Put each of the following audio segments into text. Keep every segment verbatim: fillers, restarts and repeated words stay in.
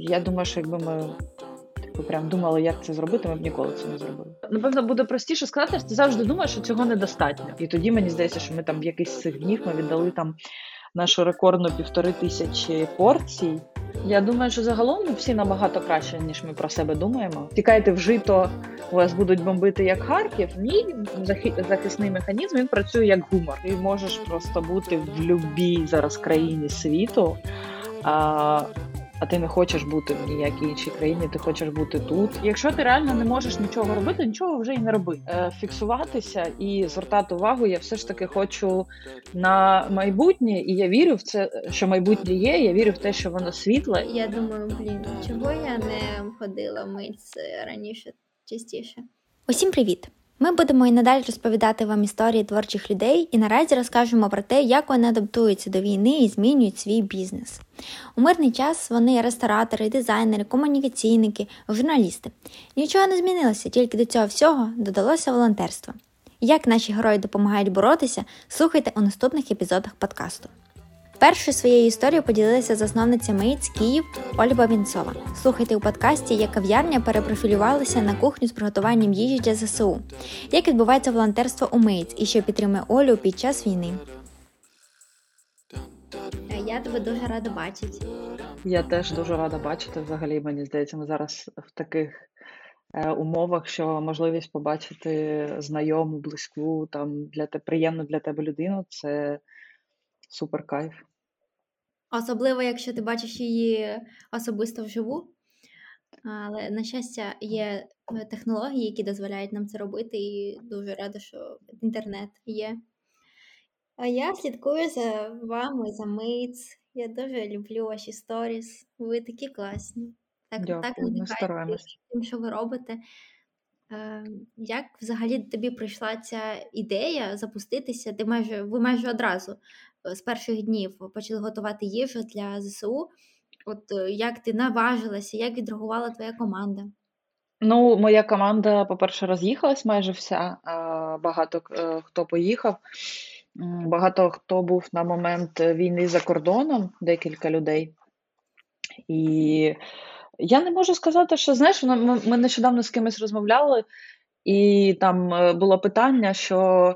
я думаю, що якби ми типу, прям думали, як це зробити, ми б ніколи це не зробили. Напевно, буде простіше сказати, що ти завжди думаєш, що цього недостатньо. І тоді мені здається, що ми там в якийсь з цих днів ми віддали там нашу рекордну півтори тисячі порцій. Я думаю, що загалом ми всі набагато краще, ніж ми про себе думаємо. Тікайте в жито, вас будуть бомбити як Харків. Мій захисний механізм, він працює як гумор. Ти можеш просто бути в любій зараз країні світу, а, а ти не хочеш бути в ніякій іншій країні, ти хочеш бути тут. Якщо ти реально не можеш нічого робити, нічого вже і не роби. Фіксуватися і звертати увагу я все ж таки хочу на майбутнє, і я вірю в це, що майбутнє є, я вірю в те, що воно світле. Я думаю, блін, чого я не ходила митись раніше частіше. Усім привіт! Ми будемо і надалі розповідати вам історії творчих людей і наразі розкажемо про те, як вони адаптуються до війни і змінюють свій бізнес. У мирний час вони ресторатори, дизайнери, комунікаційники, журналісти. Нічого не змінилося, тільки до цього всього додалося волонтерство. Як наші герої допомагають боротися, слухайте у наступних епізодах подкасту. Першою своєю історією поділилася засновниця Mates Kyiv Оля Бабєнцова. Слухайте у подкасті, як кав'ярня перепрофілювалася на кухню з приготуванням їжі для ЗСУ, як відбувається волонтерство у Mates і що підтримує Олю під час війни. Я тебе дуже рада бачити. Я теж дуже рада бачити. Взагалі, мені здається, ми зараз в таких умовах, що можливість побачити знайому, близьку, там, для те, приємну для тебе людину – це супер кайф. Особливо, якщо ти бачиш її особисто вживу. Але, на щастя, є технології, які дозволяють нам це робити, і дуже рада, що інтернет є. А я слідкую за вами, за Mates. Я дуже люблю ваші сторіс. Ви такі класні. Так, дякую, так ми стараємось. Тим, що ви робите. Як взагалі тобі прийшла ця ідея запуститися? Ти майже, ви майже одразу з перших днів почали готувати їжу для ЗСУ. От як ти наважилася, як відреагувала твоя команда? Ну, моя команда, по-перше, роз'їхалась майже вся. Багато хто поїхав. Багато хто був на момент війни за кордоном, декілька людей. І я не можу сказати, що, знаєш, ми нещодавно з кимось розмовляли, і там було питання, що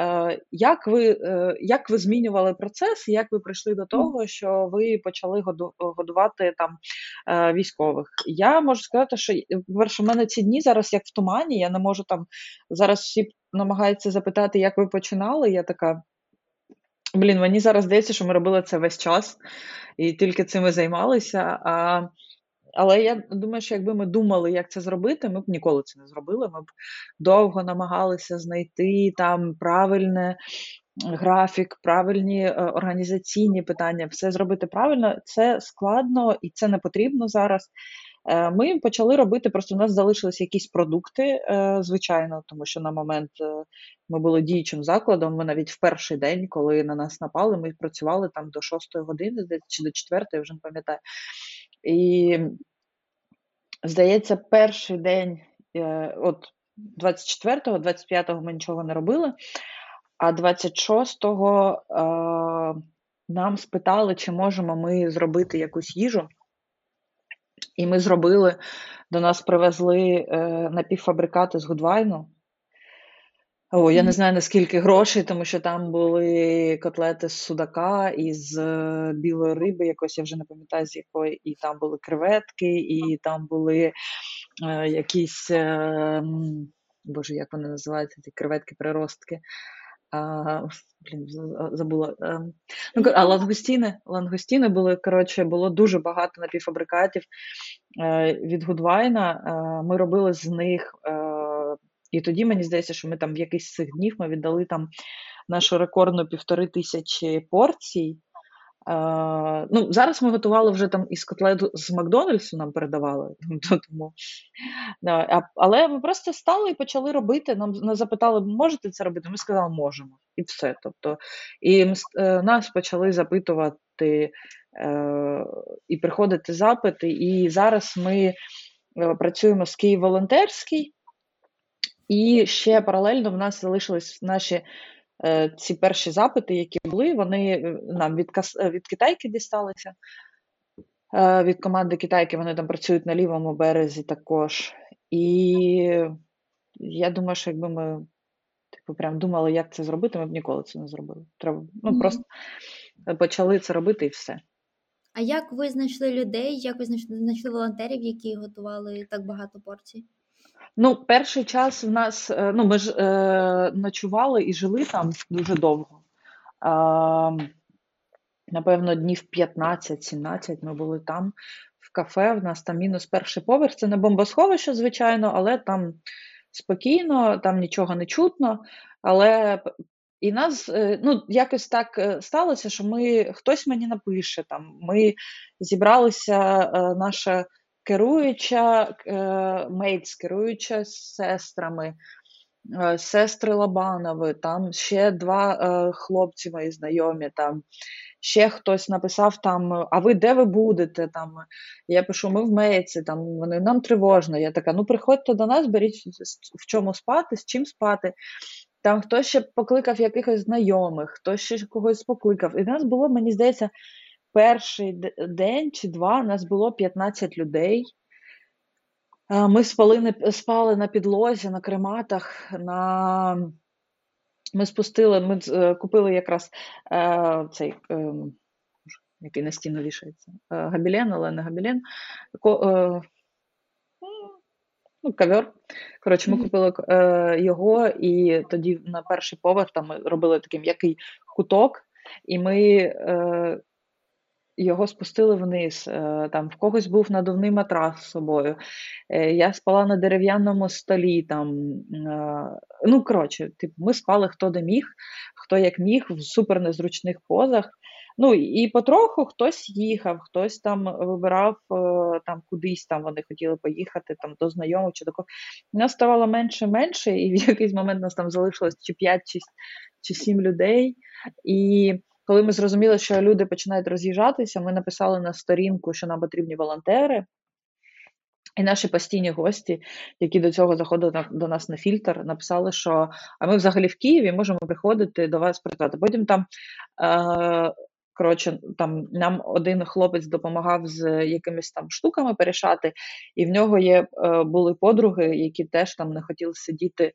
е, як ви, е, як ви змінювали процес, як ви прийшли до того, що ви почали годувати там е, військових. Я можу сказати, що, по-перше, в мене ці дні зараз як в тумані, я не можу там, зараз всі намагаються запитати, як ви починали, я така... Блін, мені зараз здається, що ми робили це весь час, і тільки цим і займалися, а... Але я думаю, що якби ми думали, як це зробити, ми б ніколи це не зробили. Ми б довго намагалися знайти там правильний графік, правильні організаційні питання. Все зробити правильно, це складно і це не потрібно зараз. Ми почали робити, просто в нас залишилися якісь продукти, звичайно, тому що на момент ми були діючим закладом, ми навіть в перший день, коли на нас напали, ми працювали там до шостої години, чи до четвертої, вже не пам'ятаю. І, здається, перший день, от двадцять четвертого, двадцять п'ятого ми нічого не робили, а двадцять шостого нам спитали, чи можемо ми зробити якусь їжу. І ми зробили, до нас привезли напівфабрикати з Гудвайну. О, я не знаю, наскільки грошей, тому що там були котлети з судака і з білої риби, якось я вже не пам'ятаю з якої, і там були креветки, і там були е, якісь, е, боже, як вони називаються, ті креветки-приростки, а, блін, забула, а, ну, а лангустіни, лангустіни були, коротше, було дуже багато напівфабрикатів е, від Гудвайна, е, ми робили з них е, І тоді, мені здається, що ми там в якийсь з цих днів ми віддали там нашу рекордну півтори тисячі порцій. Е, ну, зараз ми готували вже там із котлету з Макдональдсу нам передавали. Тому. Да, але ми просто стали і почали робити. Нам, нас запитали, можете це робити? Ми сказали, можемо. І все. Тобто, і е, нас почали запитувати е, і приходити запити. І зараз ми е, працюємо з Київ волонтерський. І ще паралельно в нас залишились наші е, ці перші запити, які були, вони нам від, від Китайки дісталися. від команди Китайки, вони там працюють на лівому березі також. І я думаю, що якби ми типу, прям думали, як це зробити, ми б ніколи це не зробили. Треба, ну, mm-hmm. просто почали це робити і все. А як ви знайшли людей, як ви знайшли волонтерів, які готували так багато порцій? Ну, перший час в нас, ну, ми ж е, ночували і жили там дуже довго. Е, напевно, днів п'ятнадцять-сімнадцять ми були там в кафе, в нас там мінус перший поверх, це не бомбосховище, звичайно, але там спокійно, там нічого не чутно, але... І нас, ну, якось так сталося, що ми, хтось мені напише, там, ми зібралися, наша керуюча, Мейтс, керуюча з сестрами, сестри Лобанови, там ще два хлопці мої знайомі, там, ще хтось написав там, а ви де ви будете, там, я пишу, ми в Мейці, там, вони, нам тривожно, я така, ну, приходьте до нас, беріть, в чому спати, з чим спати. Там хтось ще покликав якихось знайомих, хтось ще когось покликав. І в нас було, мені здається, перший день чи два, у нас було п'ятнадцять людей. Ми спали, спали на підлозі, на крематах, на... ми спустили, ми купили якраз цей, який на стіну вішається, гобелен, але не гобелен, ну, ковер. Коротше, ми купили е, його, і тоді на перший поверх там ми робили такий м'який куток, і ми е, його спустили вниз. Е, там в когось був надувний матрас з собою. Е, я спала на дерев'яному столі. Там, е, ну, коротше, типу, ми спали хто де міг, хто як міг, в супернезручних позах. Ну, і потроху хтось їхав, хтось там вибирав там кудись, там вони хотіли поїхати там до знайомих чи до кого. Нас ставало менше-менше, і в якийсь момент нас там залишилось чи п'ять, чи, чи сім людей. І коли ми зрозуміли, що люди починають роз'їжджатися, ми написали на сторінку, що нам потрібні волонтери. І наші постійні гості, які до цього заходили до нас на фільтр, написали, що а ми взагалі в Києві можемо приходити до вас працювати. Потім там... Е- Коротше, там нам один хлопець допомагав з якимись там штуками перешати, і в нього є, були подруги, які теж там не хотіли сидіти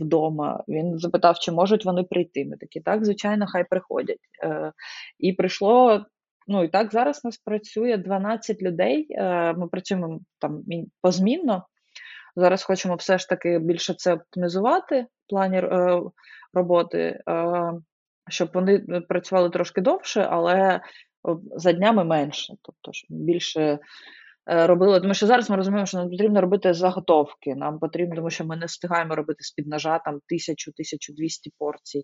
вдома. Він запитав, чи можуть вони прийти. Ми такі, так, звичайно, хай приходять. І прийшло, ну і так, зараз у нас працює дванадцять людей, ми працюємо там позмінно. Зараз хочемо все ж таки більше це оптимізувати в плані роботи, щоб вони працювали трошки довше, але за днями менше. Тобто, щоб більше робили. Тому що зараз ми розуміємо, що нам потрібно робити заготовки. Нам потрібно, тому що ми не встигаємо робити з-під ножа там тисячу-тисячу двісті порцій.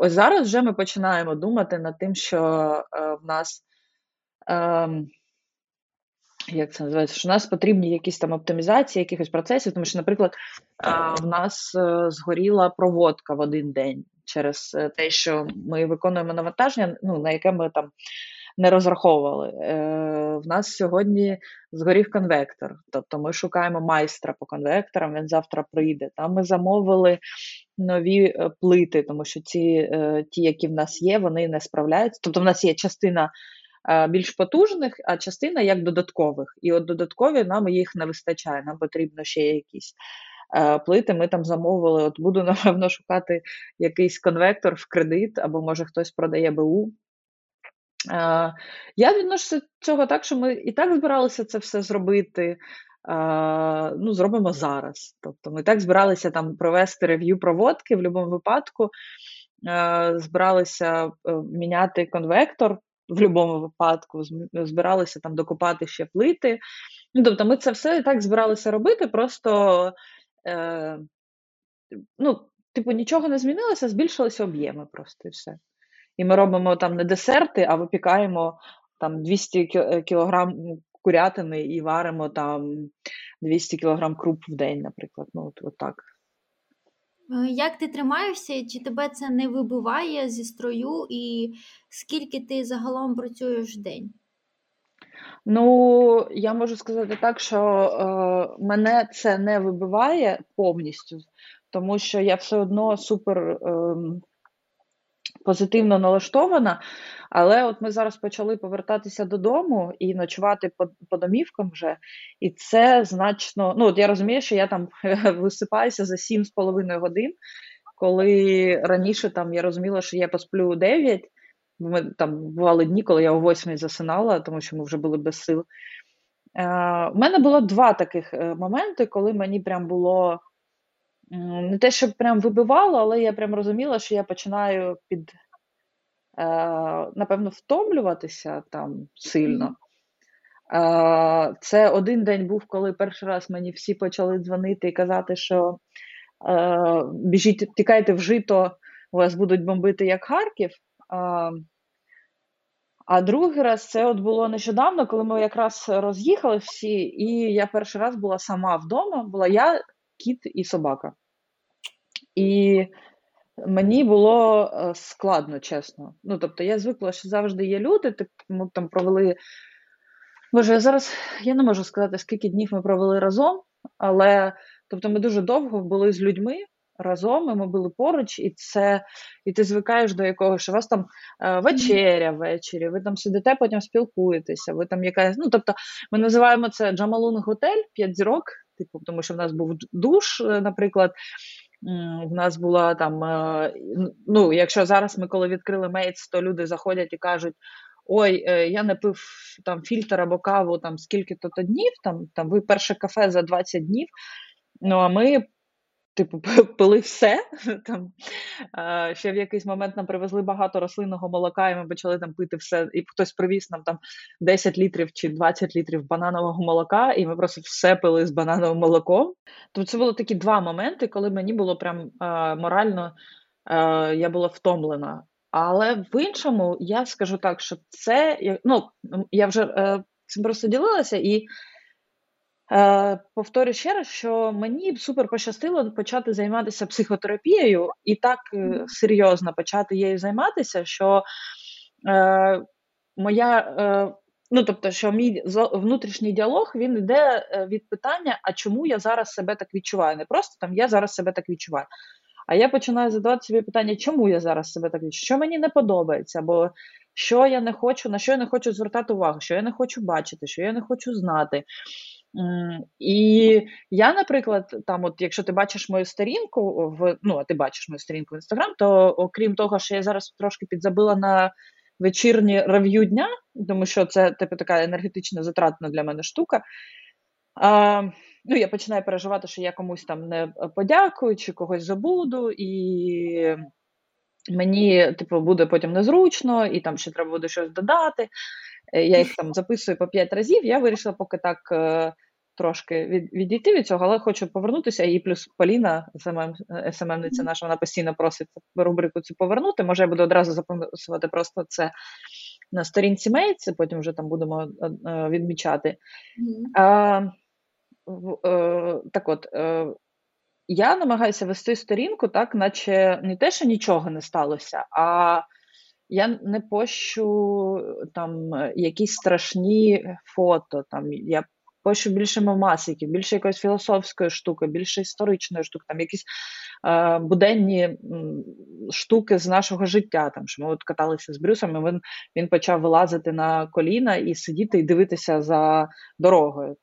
Ось зараз вже ми починаємо думати над тим, що в нас... Як це називається, що в нас потрібні якісь там оптимізації, якихось процесів, тому що, наприклад, в нас згоріла проводка в один день через те, що ми виконуємо навантаження, ну, на яке ми там не розраховували. В нас сьогодні згорів конвектор, тобто ми шукаємо майстра по конвекторам, він завтра прийде. Там ми замовили нові плити, тому що ці, ті, які в нас є, вони не справляються. Тобто в нас є частина більш потужних, а частина як додаткових. І от додаткові нам їх не вистачає, нам потрібно ще якісь е, плити. Ми там замовили, от буду, напевно, шукати якийсь конвектор в кредит, або, може, хтось продає БУ. Е, я відношуся до цього так, що ми і так збиралися це все зробити, е, ну, зробимо зараз. Тобто ми так збиралися там провести рев'ю проводки в будь-якому випадку, е, збиралися е, міняти конвектор, в будь-якому випадку збиралися там докупати ще плити. Ну, тобто ми це все і так збиралися робити, просто е, ну, типу, нічого не змінилося, збільшилися об'єми просто і все. І ми робимо там не десерти, а випікаємо там двісті кілограм курятини і варимо там двісті кілограм круп в день, наприклад. Ну, от, от так. Як ти тримаєшся? Чи тебе це не вибиває зі строю? І скільки ти загалом працюєш в день? Ну, я можу сказати так, що е, мене це не вибиває повністю, тому що я все одно супер е, позитивно налаштована, але от ми зараз почали повертатися додому і ночувати по, по домівкам вже, і це значно, ну от я розумію, що я там висипаюся за сім з половиною годин, коли раніше там я розуміла, що я посплю дев'ять, ми, там бували дні, коли я о восьмій засинала, тому що ми вже були без сил. У е, мене було два таких моменти, коли мені прям було не те, що прям вибивало, але я прям розуміла, що я починаю під, е, напевно, втомлюватися там сильно. Е, це один день був, коли перший раз мені всі почали дзвонити і казати, що е, біжіть, тікайте в жито, вас будуть бомбити як Харків. Е, а другий раз це от було нещодавно, коли ми якраз роз'їхали всі, і я перший раз була сама вдома, була я, кіт і собака. І мені було складно, чесно. Ну, тобто, я звикла, що завжди є люди. Типу, ми там провели... Боже, я зараз... Я не можу сказати, скільки днів ми провели разом, але, тобто, ми дуже довго були з людьми разом, і ми були поруч, і це... І ти звикаєш до якогось, що у вас там вечеря ввечері, ви там сидите, потім спілкуєтеся, ви там якась... Ну, тобто, ми називаємо це Джамалунг-готель, п'ять зірок, типу, тому що в нас був душ, наприклад, в нас була там, ну, якщо зараз ми коли відкрили Mates, то люди заходять і кажуть, ой, я не пив там фільтр або каву там скільки-то днів, там, там ви перше кафе за двадцять днів, ну, а ми, типу, пили все, там, ще в якийсь момент нам привезли багато рослинного молока, і ми почали там пити все, і хтось привіз нам там десять літрів чи двадцять літрів бананового молока, і ми просто все пили з банановим молоком. Тобто це були такі два моменти, коли мені було прям е, морально, е, я була втомлена. Але в іншому, я скажу так, що це, ну, я вже е, цим просто ділилася, і Е, повторю ще раз, що мені супер пощастило почати займатися психотерапією і так е, серйозно почати її займатися, що е, моя, е, ну тобто, що мій внутрішній діалог, він йде від питання, а чому я зараз себе так відчуваю? Не просто там я зараз себе так відчуваю. А я починаю задавати собі питання, чому я зараз себе так відчуваю, що мені не подобається, бо що я не хочу, на що я не хочу звертати увагу, що я не хочу бачити, що я не хочу знати. І я, наприклад, там, от, якщо ти бачиш мою сторінку, в, ну, а ти бачиш мою сторінку в Instagram, то окрім того, що я зараз трошки підзабила на вечірні рев'ю дня, тому що це типу, така енергетично затратна для мене штука, а, ну, я починаю переживати, що я комусь там не подякую, чи когось забуду, і мені типу, буде потім незручно, і там ще треба буде щось додати. Я їх там записую по п'ять разів, я вирішила поки так е, трошки від, відійти від цього, але хочу повернутися, і плюс Поліна, ес-ем-ем-ниця наша, вона постійно просить рубрику цю повернути, може я буду одразу записувати просто це на сторінці Mates, потім вже там будемо е, відмічати. Mm-hmm. А, в, е, так от, е, я намагаюся вести сторінку так, наче не те, що нічого не сталося, а я не пощу там якісь страшні фото, там я пощу більше мемасиків, більше якоїсь філософської штуки, більше історичної штуки, там якісь е, буденні м, штуки з нашого життя, там, що ми от каталися з Брюсом, і він, він почав вилазити на коліна і сидіти і дивитися за дорогою.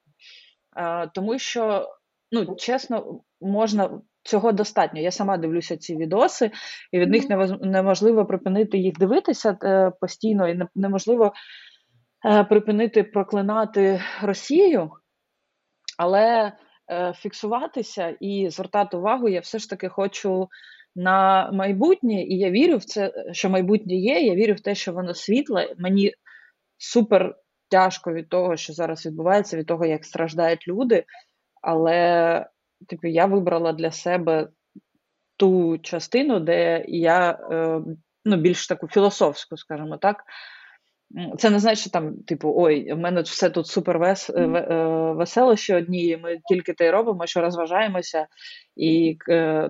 Е, тому що, ну, чесно, можна... Цього достатньо. Я сама дивлюся ці відоси, і від них неможливо припинити їх дивитися постійно, і неможливо припинити проклинати Росію, але фіксуватися і звертати увагу я все ж таки хочу на майбутнє, і я вірю в це, що майбутнє є, я вірю в те, що воно світле. Мені супер тяжко від того, що зараз відбувається, від того, як страждають люди, але... Типу, я вибрала для себе ту частину, де я, ну, більш таку філософську, скажімо так. Це не значить, що там, типу, ой, в мене все тут супер вес... mm. весело ще одні, ми тільки те й робимо, що розважаємося і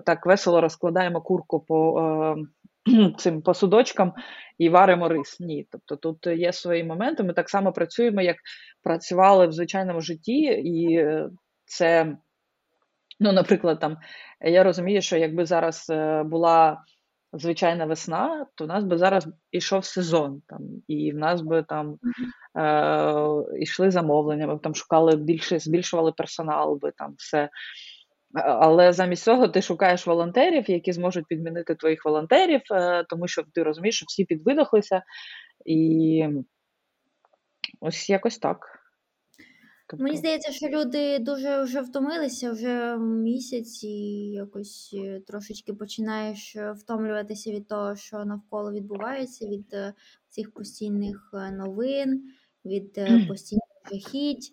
так весело розкладаємо курку по цим по судочкам і варимо рис. Ні, тобто тут є свої моменти, ми так само працюємо, як працювали в звичайному житті, і це... Ну, наприклад, там я розумію, що якби зараз була звичайна весна, то в нас би зараз ішов сезон, там, і в нас би там е- йшли замовлення, ми б там шукали більше, збільшували персонал би там все. Але замість цього ти шукаєш волонтерів, які зможуть підмінити твоїх волонтерів, е- тому що ти розумієш, що всі підвидохлися, і ось якось так. Тобто... Мені здається, що люди дуже вже втомилися, вже місяць, і якось трошечки починаєш втомлюватися від того, що навколо відбувається, від цих постійних новин, від постійних жахіть.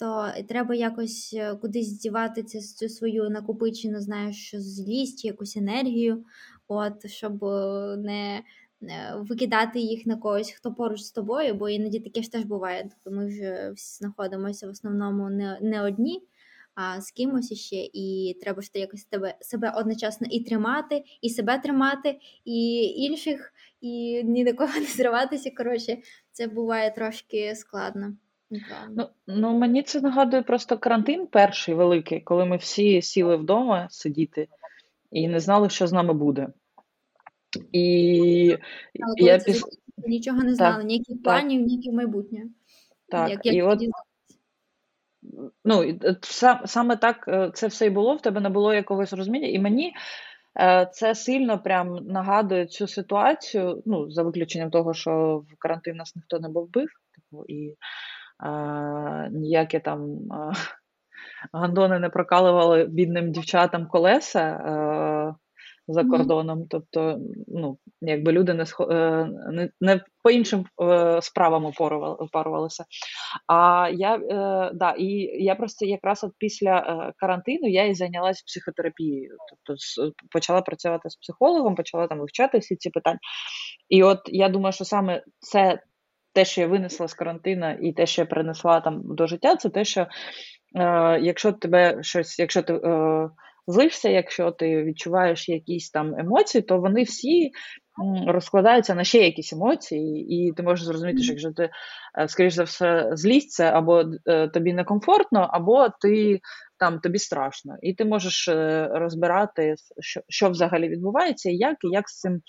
То треба якось кудись здівати цю свою накопичену, знаєш, злість, якусь енергію, от, щоб не... викидати їх на когось, хто поруч з тобою, бо іноді таке ж теж буває. Тобто ми вже знаходимося в основному не, не одні, а з кимось іще, і треба ж якось тебе, себе одночасно і тримати, і себе тримати, і інших, і ні до кого не зриватися, коротше, це буває трошки складно. Ну, ну, мені це нагадує просто карантин перший великий, коли ми всі сіли вдома сидіти і не знали, що з нами буде. І я піш... нічого не знала, так, ніяких так. планів, ніяких майбутнє. Так, як, як і от... ну, саме так це все і було, в тебе не було якогось розуміння. І мені це сильно прям нагадує цю ситуацію, ну, за виключенням того, що в карантин нас ніхто не бовбив, типу, і а, ніякі там а, гандони не прокалували бідним дівчатам колеса, а, за кордоном, mm-hmm. тобто, ну, якби люди не, не, не по іншим е, справам опарувалися. А я, е, да, і я просто якраз от після карантину я і зайнялась психотерапією, тобто з, почала працювати з психологом, почала там вивчати всі ці питання. І от я думаю, що саме це те, що я винесла з карантину і те, що я принесла там до життя, це те, що е, якщо тебе щось, якщо ти е, злився, якщо ти відчуваєш якісь там емоції, то вони всі розкладаються на ще якісь емоції, і ти можеш зрозуміти, що якщо ти, скоріш за все, злість, це або тобі некомфортно, або ти, там, тобі страшно. І ти можеш розбирати, що, що взагалі відбувається, і як, і як з цим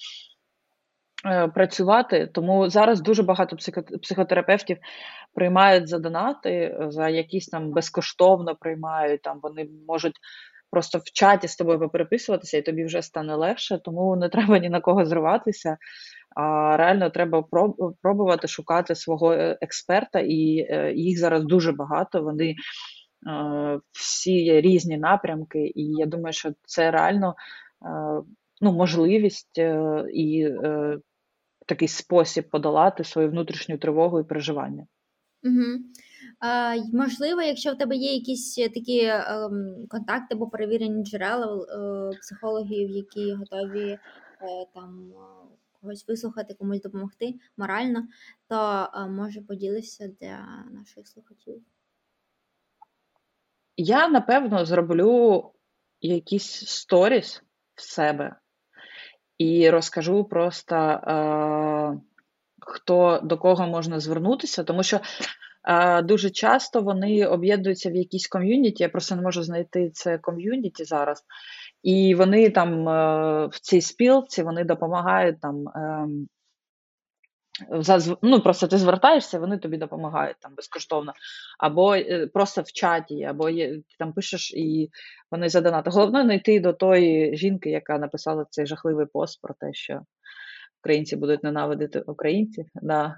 працювати. Тому зараз дуже багато психотерапевтів приймають за донати, за якісь там безкоштовно приймають, там вони можуть просто в чаті з тобою попереписуватися, і тобі вже стане легше, тому не треба ні на кого зриватися, а реально треба пробувати шукати свого експерта, і їх зараз дуже багато, вони всі є різні напрямки, і я думаю, що це реально, ну, можливість і такий спосіб подолати свою внутрішню тривогу і переживання. Угу. Можливо, якщо в тебе є якісь такі контакти або перевірені джерела психологів, які готові там когось вислухати, комусь допомогти морально, то може поділися для наших слухачів. Я, напевно, зроблю якісь сторіс в себе і розкажу просто, хто до кого можна звернутися, тому що дуже часто вони об'єднуються в якісь ком'юніті, я просто не можу знайти це ком'юніті зараз, і вони там в цій спілці, вони допомагають там, ну просто ти звертаєшся, вони тобі допомагають там безкоштовно, або просто в чаті, або ти там пишеш і вони за донати. Головне не йти до тої жінки, яка написала цей жахливий пост про те, що українці будуть ненавидити українців, да.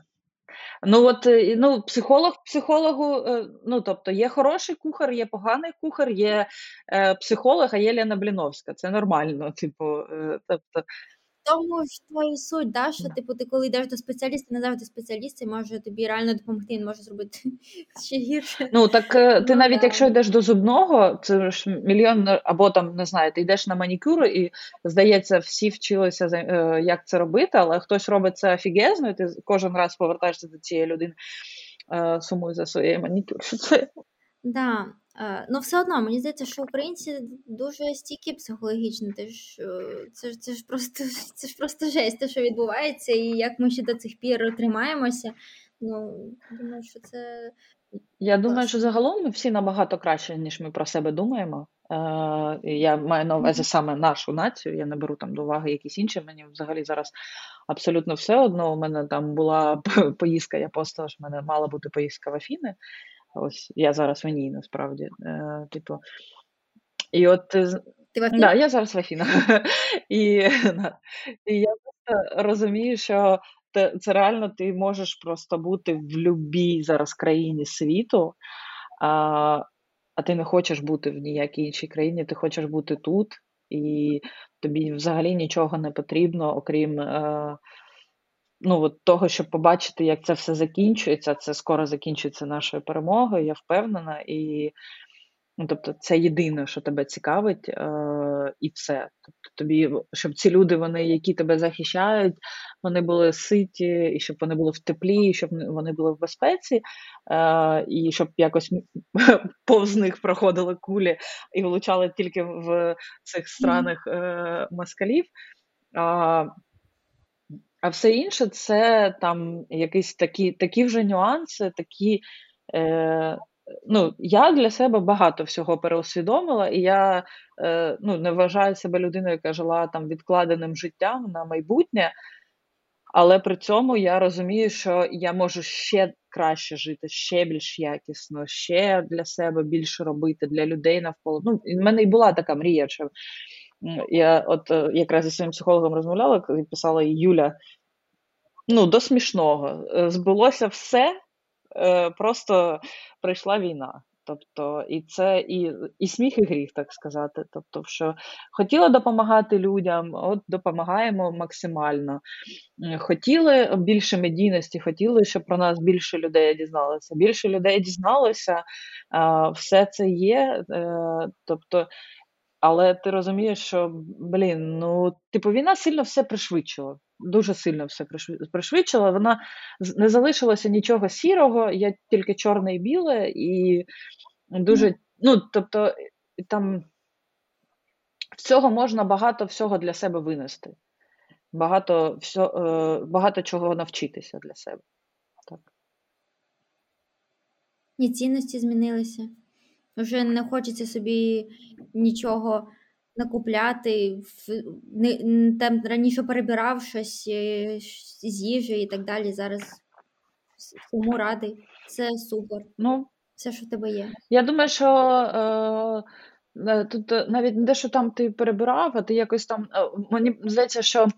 Ну от, ну, психолог психологу, ну, тобто, є хороший кухар, є поганий кухар, є е, психолог, а є Лена Бліновська. Це нормально, типу, е, тобто. Тому ж твою суть, да, що, типу, ти коли йдеш до спеціаліста, не завжди спеціаліст може тобі реально допомогти, він може зробити ще гірше. Ну, так ти ну, навіть да. Якщо йдеш до зубного, це ж мільйон, або там, не знаю, ти йдеш на манікюр і, здається, всі вчилися, як це робити, але хтось робить це офігезно, і ти кожен раз повертаєшся до цієї людини, сумуєш за своєю манікюром. Да. Ну, все одно, мені здається, що українці дуже стійкі психологічно, це ж, це, це ж просто, це ж просто жесть, те, що відбувається, і як ми ще до цих пір тримаємося, ну, думаю, що це Я думаю, що загалом ми всі набагато краще, ніж ми про себе думаємо. Я маю на увазі саме нашу націю, я не беру там до уваги якісь інші, мені взагалі зараз абсолютно все одно. У мене там була поїздка, я постила, що в мене мала бути поїздка в Афіни. Ось я зараз в ній, насправді. Типу. І от... Ти в Афінах? Да, я зараз в Афінах. І, да. І я просто розумію, що Це, це реально ти можеш просто бути в любій зараз країні світу, а, а ти не хочеш бути в ніякій іншій країні, ти хочеш бути тут, і тобі взагалі нічого не потрібно, окрім а, ну, от того, щоб побачити, як це все закінчується. Це скоро закінчується нашою перемогою, я впевнена. І, ну, тобто, це єдине, що тебе цікавить, е- і все. Тобто, тобі, щоб ці люди, вони, які тебе захищають, вони були ситі, і щоб вони були в теплі, і щоб вони були в безпеці, е- і щоб якось повз них проходили кулі і влучали тільки в цих странах е- москалів. А-, а все інше, це там якісь такі, такі вже нюанси, такі... Е- Ну, я для себе багато всього переусвідомила, і я е, ну, не вважаю себе людиною, яка жила там відкладеним життям на майбутнє, але при цьому я розумію, що я можу ще краще жити, ще більш якісно, ще для себе більше робити, для людей навколо. Ну, в мене і була така мрія, що я от е, якраз зі своїм психологом розмовляла, і писала їй: Юля, ну, до смішного, збулося все, просто прийшла війна. Тобто, і це і, і сміх, і гріх, так сказати. Тобто, що хотіла допомагати людям, от допомагаємо максимально. Хотіли більше медійності, хотіли, щоб про нас більше людей дізналося. Більше людей дізналося, все це є. Тобто, але ти розумієш, що, блін, ну, типу, війна сильно все пришвидшила. Дуже сильно все пришвидшила. Вона не залишилося нічого сірого, є тільки чорне і біле, і дуже, ну, тобто, там всього можна багато всього для себе винести. Багато, все, багато чого навчитися для себе. Так. І цінності змінилися. Вже не хочеться собі нічого накупляти, там раніше перебирав щось з їжі і так далі, зараз всьому радий. Це супер. Ну, все, що в тебе є. Я думаю, що е, тут навіть не те, що там ти перебирав, а ти якось там, мені здається, що е,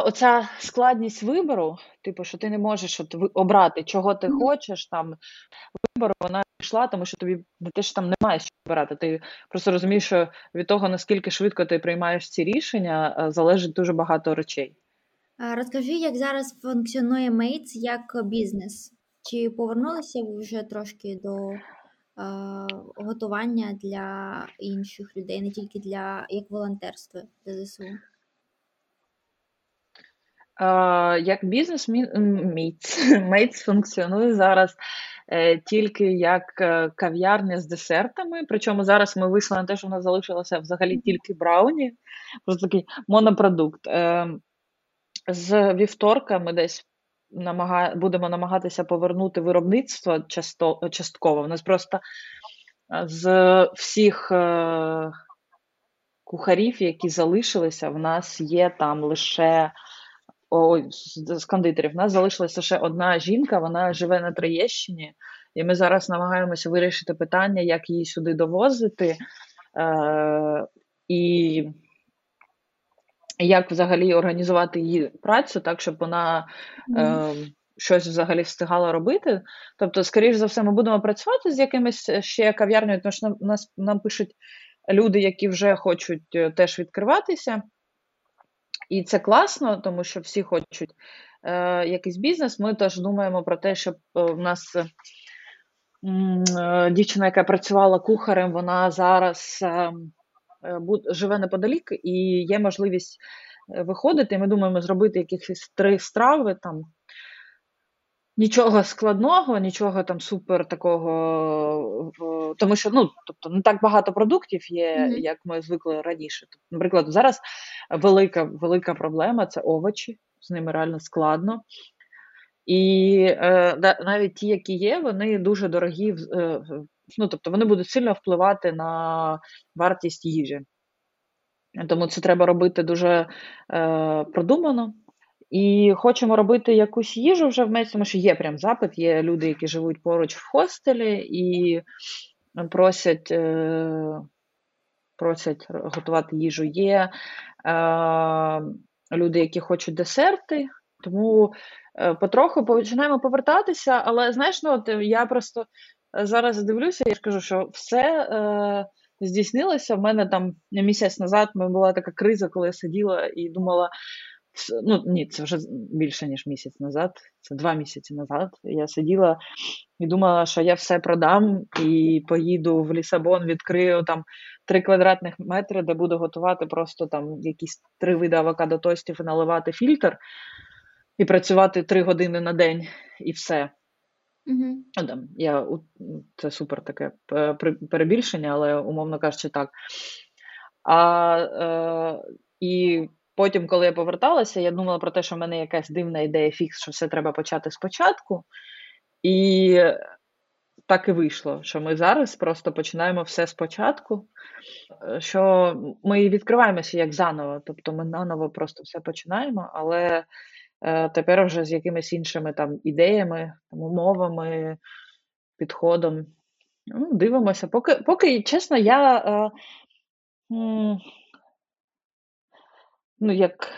оця складність вибору, типу, що ти не можеш от обрати, чого ти mm-hmm. хочеш, там, вибору, вона пішла, тому що тобі те, що там немає що вибирати. Ти просто розумієш, що від того, наскільки швидко ти приймаєш ці рішення, залежить дуже багато речей. Розкажи, як зараз функціонує Mates як бізнес? Чи повернулися ви вже трошки до е, готування для інших людей, не тільки для як волонтерства для ЗСУ? Е, як бізнес Mates. Mates функціонує зараз тільки як кав'ярня з десертами. Причому зараз ми вийшли на те, що в нас залишилося взагалі тільки брауні. Просто такий монопродукт. З вівторка ми десь намага... будемо намагатися повернути виробництво часто... частково. У нас просто з всіх кухарів, які залишилися, в нас є там лише... Ой, з кондитерів. У нас залишилася ще одна жінка, вона живе на Троєщині, і ми зараз намагаємося вирішити питання, як її сюди довозити, е- і як взагалі організувати її працю так, щоб вона е- щось взагалі встигала робити. Тобто, скоріш за все, ми будемо працювати з якимись ще кав'ярнею, тому що нам, нас, нам пишуть люди, які вже хочуть теж відкриватися. І це класно, тому що всі хочуть е, якийсь бізнес. Ми теж думаємо про те, щоб в нас е, е, дівчина, яка працювала кухарем, вона зараз е, буд, живе неподалік і є можливість виходити. Ми думаємо зробити якісь три страви, там нічого складного, нічого там супер такого, тому що, ну, тобто, не так багато продуктів є, mm-hmm. як ми звикли раніше. Наприклад, зараз велика, велика проблема – це овочі, з ними реально складно. І е, навіть ті, які є, вони дуже дорогі, е, ну, тобто вони будуть сильно впливати на вартість їжі. Тому це треба робити дуже е, продумано. І хочемо робити якусь їжу вже в Мець, тому що є прям запит, є люди, які живуть поруч в хостелі і просять, е, просять готувати їжу. Є е, е, люди, які хочуть десерти, тому е, потроху починаємо повертатися. Але, знаєш, ну, от я просто зараз дивлюся і кажу, що все... Е, здійснилося. В мене там місяць назад була така криза, коли я сиділа і думала, ну ні, це вже більше, ніж місяць назад, це два місяці назад. Я сиділа і думала, що я все продам і поїду в Лісабон, відкрию там три квадратних метри, де буду готувати просто там якісь три види авокадо тостів і наливати фільтр, і працювати три години на день, і все. Mm-hmm. Я, це супер таке перебільшення, але умовно кажучи так. А, е, і потім, коли я поверталася, я думала про те, що в мене якась дивна ідея фікс, що все треба почати спочатку. І так і вийшло, що ми зараз просто починаємо все спочатку, що ми відкриваємося як заново, тобто ми наново просто все починаємо, але... Тепер вже з якимись іншими там ідеями, там, умовами, підходом. Ну, дивимося. Поки, поки чесно, я е, ну, як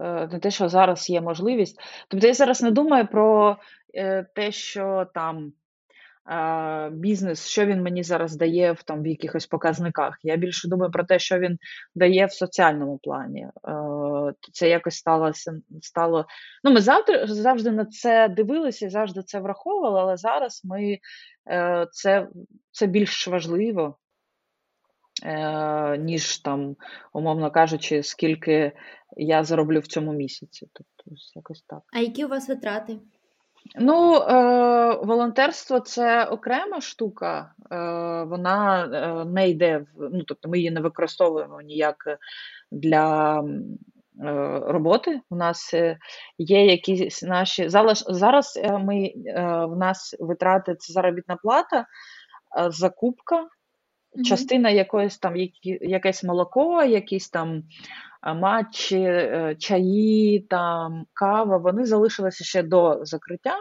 е, не те, що зараз є можливість. Тобто я зараз не думаю про е, те, що там е, бізнес, що він мені зараз дає в, там, в якихось показниках. Я більше думаю про те, що він дає в соціальному плані. Е, Це якось сталося, стало... Ну, ми завтра, завжди на це дивилися і завжди це враховували, але зараз ми... Це, це більш важливо, ніж, там, умовно кажучи, скільки я зароблю в цьому місяці. Тобто, якось так. А які у вас витрати? Ну, волонтерство – це окрема штука. Вона не йде... Ну, тобто, ми її не використовуємо ніяк для... роботи. У нас є якісь наші... Зараз ми... в нас витрати це заробітна плата, закупка, mm-hmm. частина якоїсь там, якесь молоко, якісь там матчі, чаї, там, кава. Вони залишилися ще до закриття.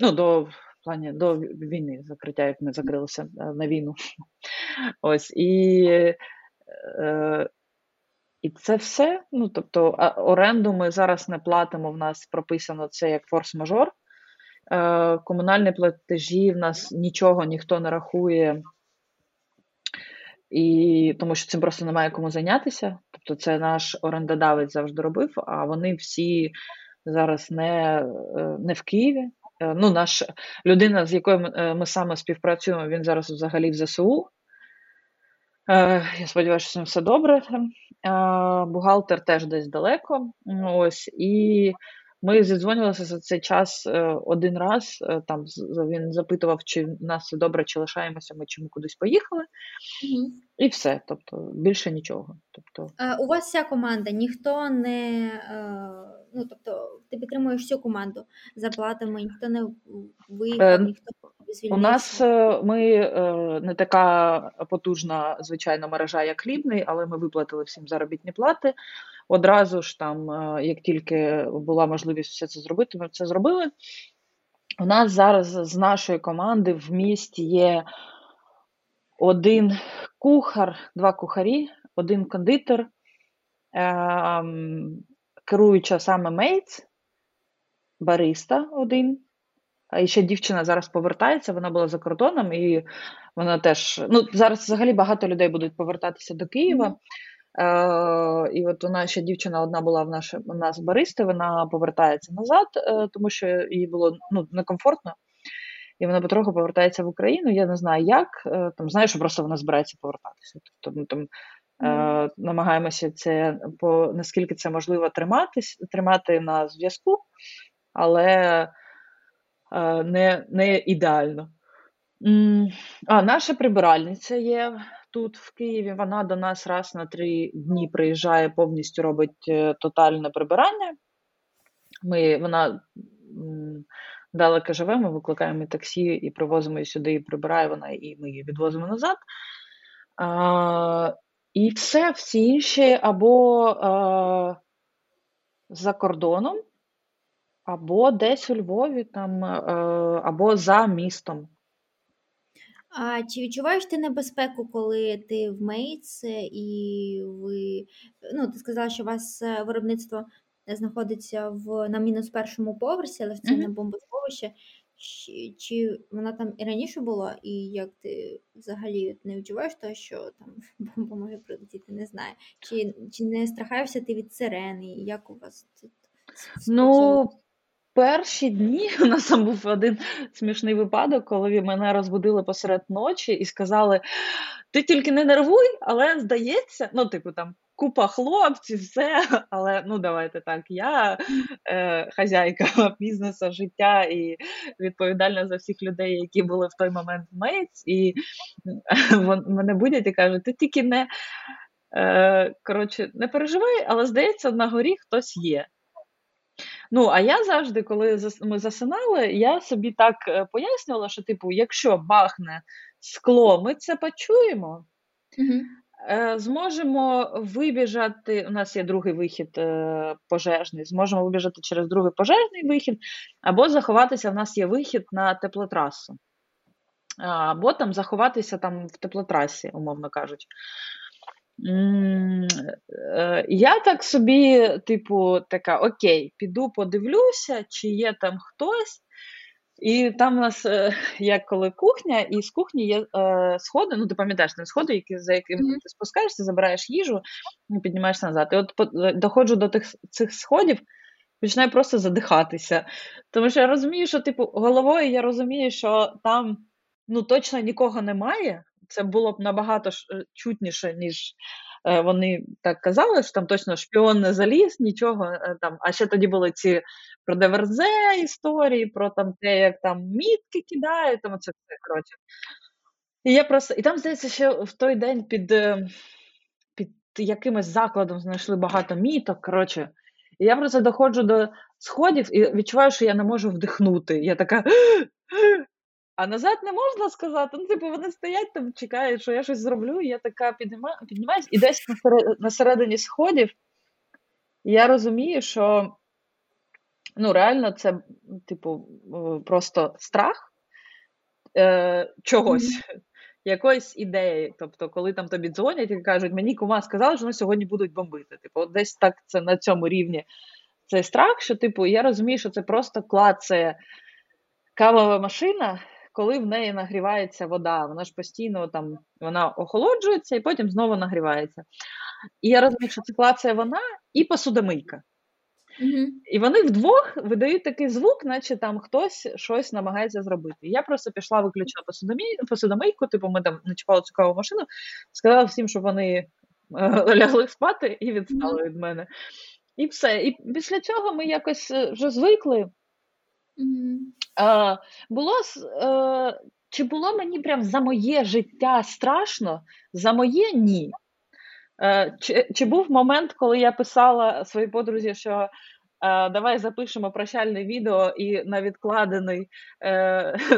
Ну, до... В плані до війни, закриття, як ми закрилися на війну. Ось. І... І це все, ну, тобто оренду ми зараз не платимо, в нас прописано це як форс-мажор. Е, комунальні платежі в нас нічого, ніхто не рахує, і, тому що цим просто немає кому зайнятися. Тобто це наш орендодавець завжди робив, а вони всі зараз не, не в Києві. Е, ну, наш, людина, з якою ми, ми саме співпрацюємо, він зараз взагалі в ЗСУ. Я сподіваюся, що з ним все добре. Бухгалтер теж десь далеко. Ось. І ми зідзвонювалися за цей час один раз. Там він запитував, чи в нас все добре, чи лишаємося ми, чи ми кудись поїхали. Угу. І все. Тобто, більше нічого. Тобто... А у вас вся команда, ніхто не... Ну, тобто, ти підтримуєш всю команду за платами, ніхто не виїхав, ніхто... У нас ми не така потужна, звичайно, мережа, як Хлібний, але ми виплатили всім заробітні плати. Одразу ж там, як тільки була можливість все це зробити, ми це зробили. У нас зараз з нашої команди в місті є один кухар, два кухарі, один кондитер, керуюча саме Мейтс, бариста один. А ще дівчина зараз повертається, вона була за кордоном, і вона теж... Ну, зараз взагалі багато людей будуть повертатися до Києва. Mm-hmm. Е, і от вона ще дівчина одна була в, наш, в нас баристи, вона повертається назад, е, тому що їй було ну, некомфортно. І вона потроху повертається в Україну, я не знаю як. Е, там, знаю, що просто вона збирається повертатися. Тобто ми там, е, е, намагаємося це, по, наскільки це можливо, триматись, тримати на зв'язку, але... Не, не ідеально. А наша прибиральниця є тут, в Києві. Вона до нас раз на три дні приїжджає, повністю робить тотальне прибирання. Ми, вона далеко живе, ми викликаємо таксі і привозимо її сюди, і прибирає вона, і ми її відвозимо назад. А, і все, всі інші або а, за кордоном, або десь у Львові, там, або за містом. А чи відчуваєш ти небезпеку, коли ти в Mates і ви, ну, ти сказала, що у вас виробництво знаходиться в, на мінус першому поверсі, але це mm-hmm. не бомбосховище. Чи, чи вона там і раніше була, і як ти взагалі не відчуваєш того, що там бомба може прилетіти, не знаю. Чи, чи не страхаєшся ти від сирени, як у вас тут? Ну, перші дні у нас там був один смішний випадок, коли мене розбудили посеред ночі і сказали, ти тільки не нервуй, але здається, ну, типу, там, купа хлопців, все, але, ну, давайте так, я е, хазяйка бізнесу, життя і відповідальна за всіх людей, які були в той момент в Mates, і вон, мене будять і кажуть, ти тільки не, е, коротше, не переживай, але, здається, на горі хтось є. Ну, а я завжди, коли ми засинали, я собі так пояснювала, що, типу, якщо бахне скло, ми це почуємо, mm-hmm. зможемо вибіжати, у нас є другий вихід пожежний, зможемо вибіжати через другий пожежний вихід, або заховатися, у нас є вихід на теплотрасу, або там заховатися там в теплотрасі, умовно кажучи. Я так собі, типу, така, окей, піду подивлюся, чи є там хтось, і там у нас, як коли кухня, і з кухні є е, сходи, ну ти пам'ятаєш, там сходи, які, за якими mm-hmm. ти спускаєшся, забираєш їжу і піднімаєшся назад. І от доходжу до тих, цих сходів, починаю просто задихатися, тому що я розумію, що, типу, головою я розумію, що там, ну, точно нікого немає. Це було б набагато чутніше, ніж вони так казали, що там точно шпіон не заліз, нічого там. А ще тоді були ці про Деверзе історії, про там те, як там мітки кидають, тому це все, коротше. І я просто, і там, здається, ще в той день під, під якимось закладом знайшли багато міток, коротше. І я просто доходжу до сходів і відчуваю, що я не можу вдихнути. Я така... А назад не можна сказати, ну, типу, вони стоять там, чекають, що я щось зроблю, і я така піднімаю, піднімаюсь, і десь на середині сходів я розумію, що, ну, реально це, типу, просто страх е, чогось, mm-hmm. якоїсь ідеї, тобто, коли там тобі дзвонять і кажуть, мені кума сказала, що вони сьогодні будуть бомбити, типу, десь так це на цьому рівні цей страх, що, типу, я розумію, що це просто клацає кавова машина, коли в неї нагрівається вода, вона ж постійно там, вона охолоджується і потім знову нагрівається. І я розумію, що це клацає вона і посудомийка. Mm-hmm. І вони вдвох видають такий звук, наче там хтось щось намагається зробити. І я просто пішла, виключила посудомийку, типу ми там начіпали цю кавову машину, сказала всім, щоб вони е- лягли спати і відстали mm-hmm. від мене. І все. І після цього ми якось вже звикли. Mm-hmm. А, було, а, чи було мені прям за моє життя страшно? За моє – ні. А, чи, чи був момент, коли я писала своїй подрузі, що а, давай запишемо прощальне відео і на, відкладений, а,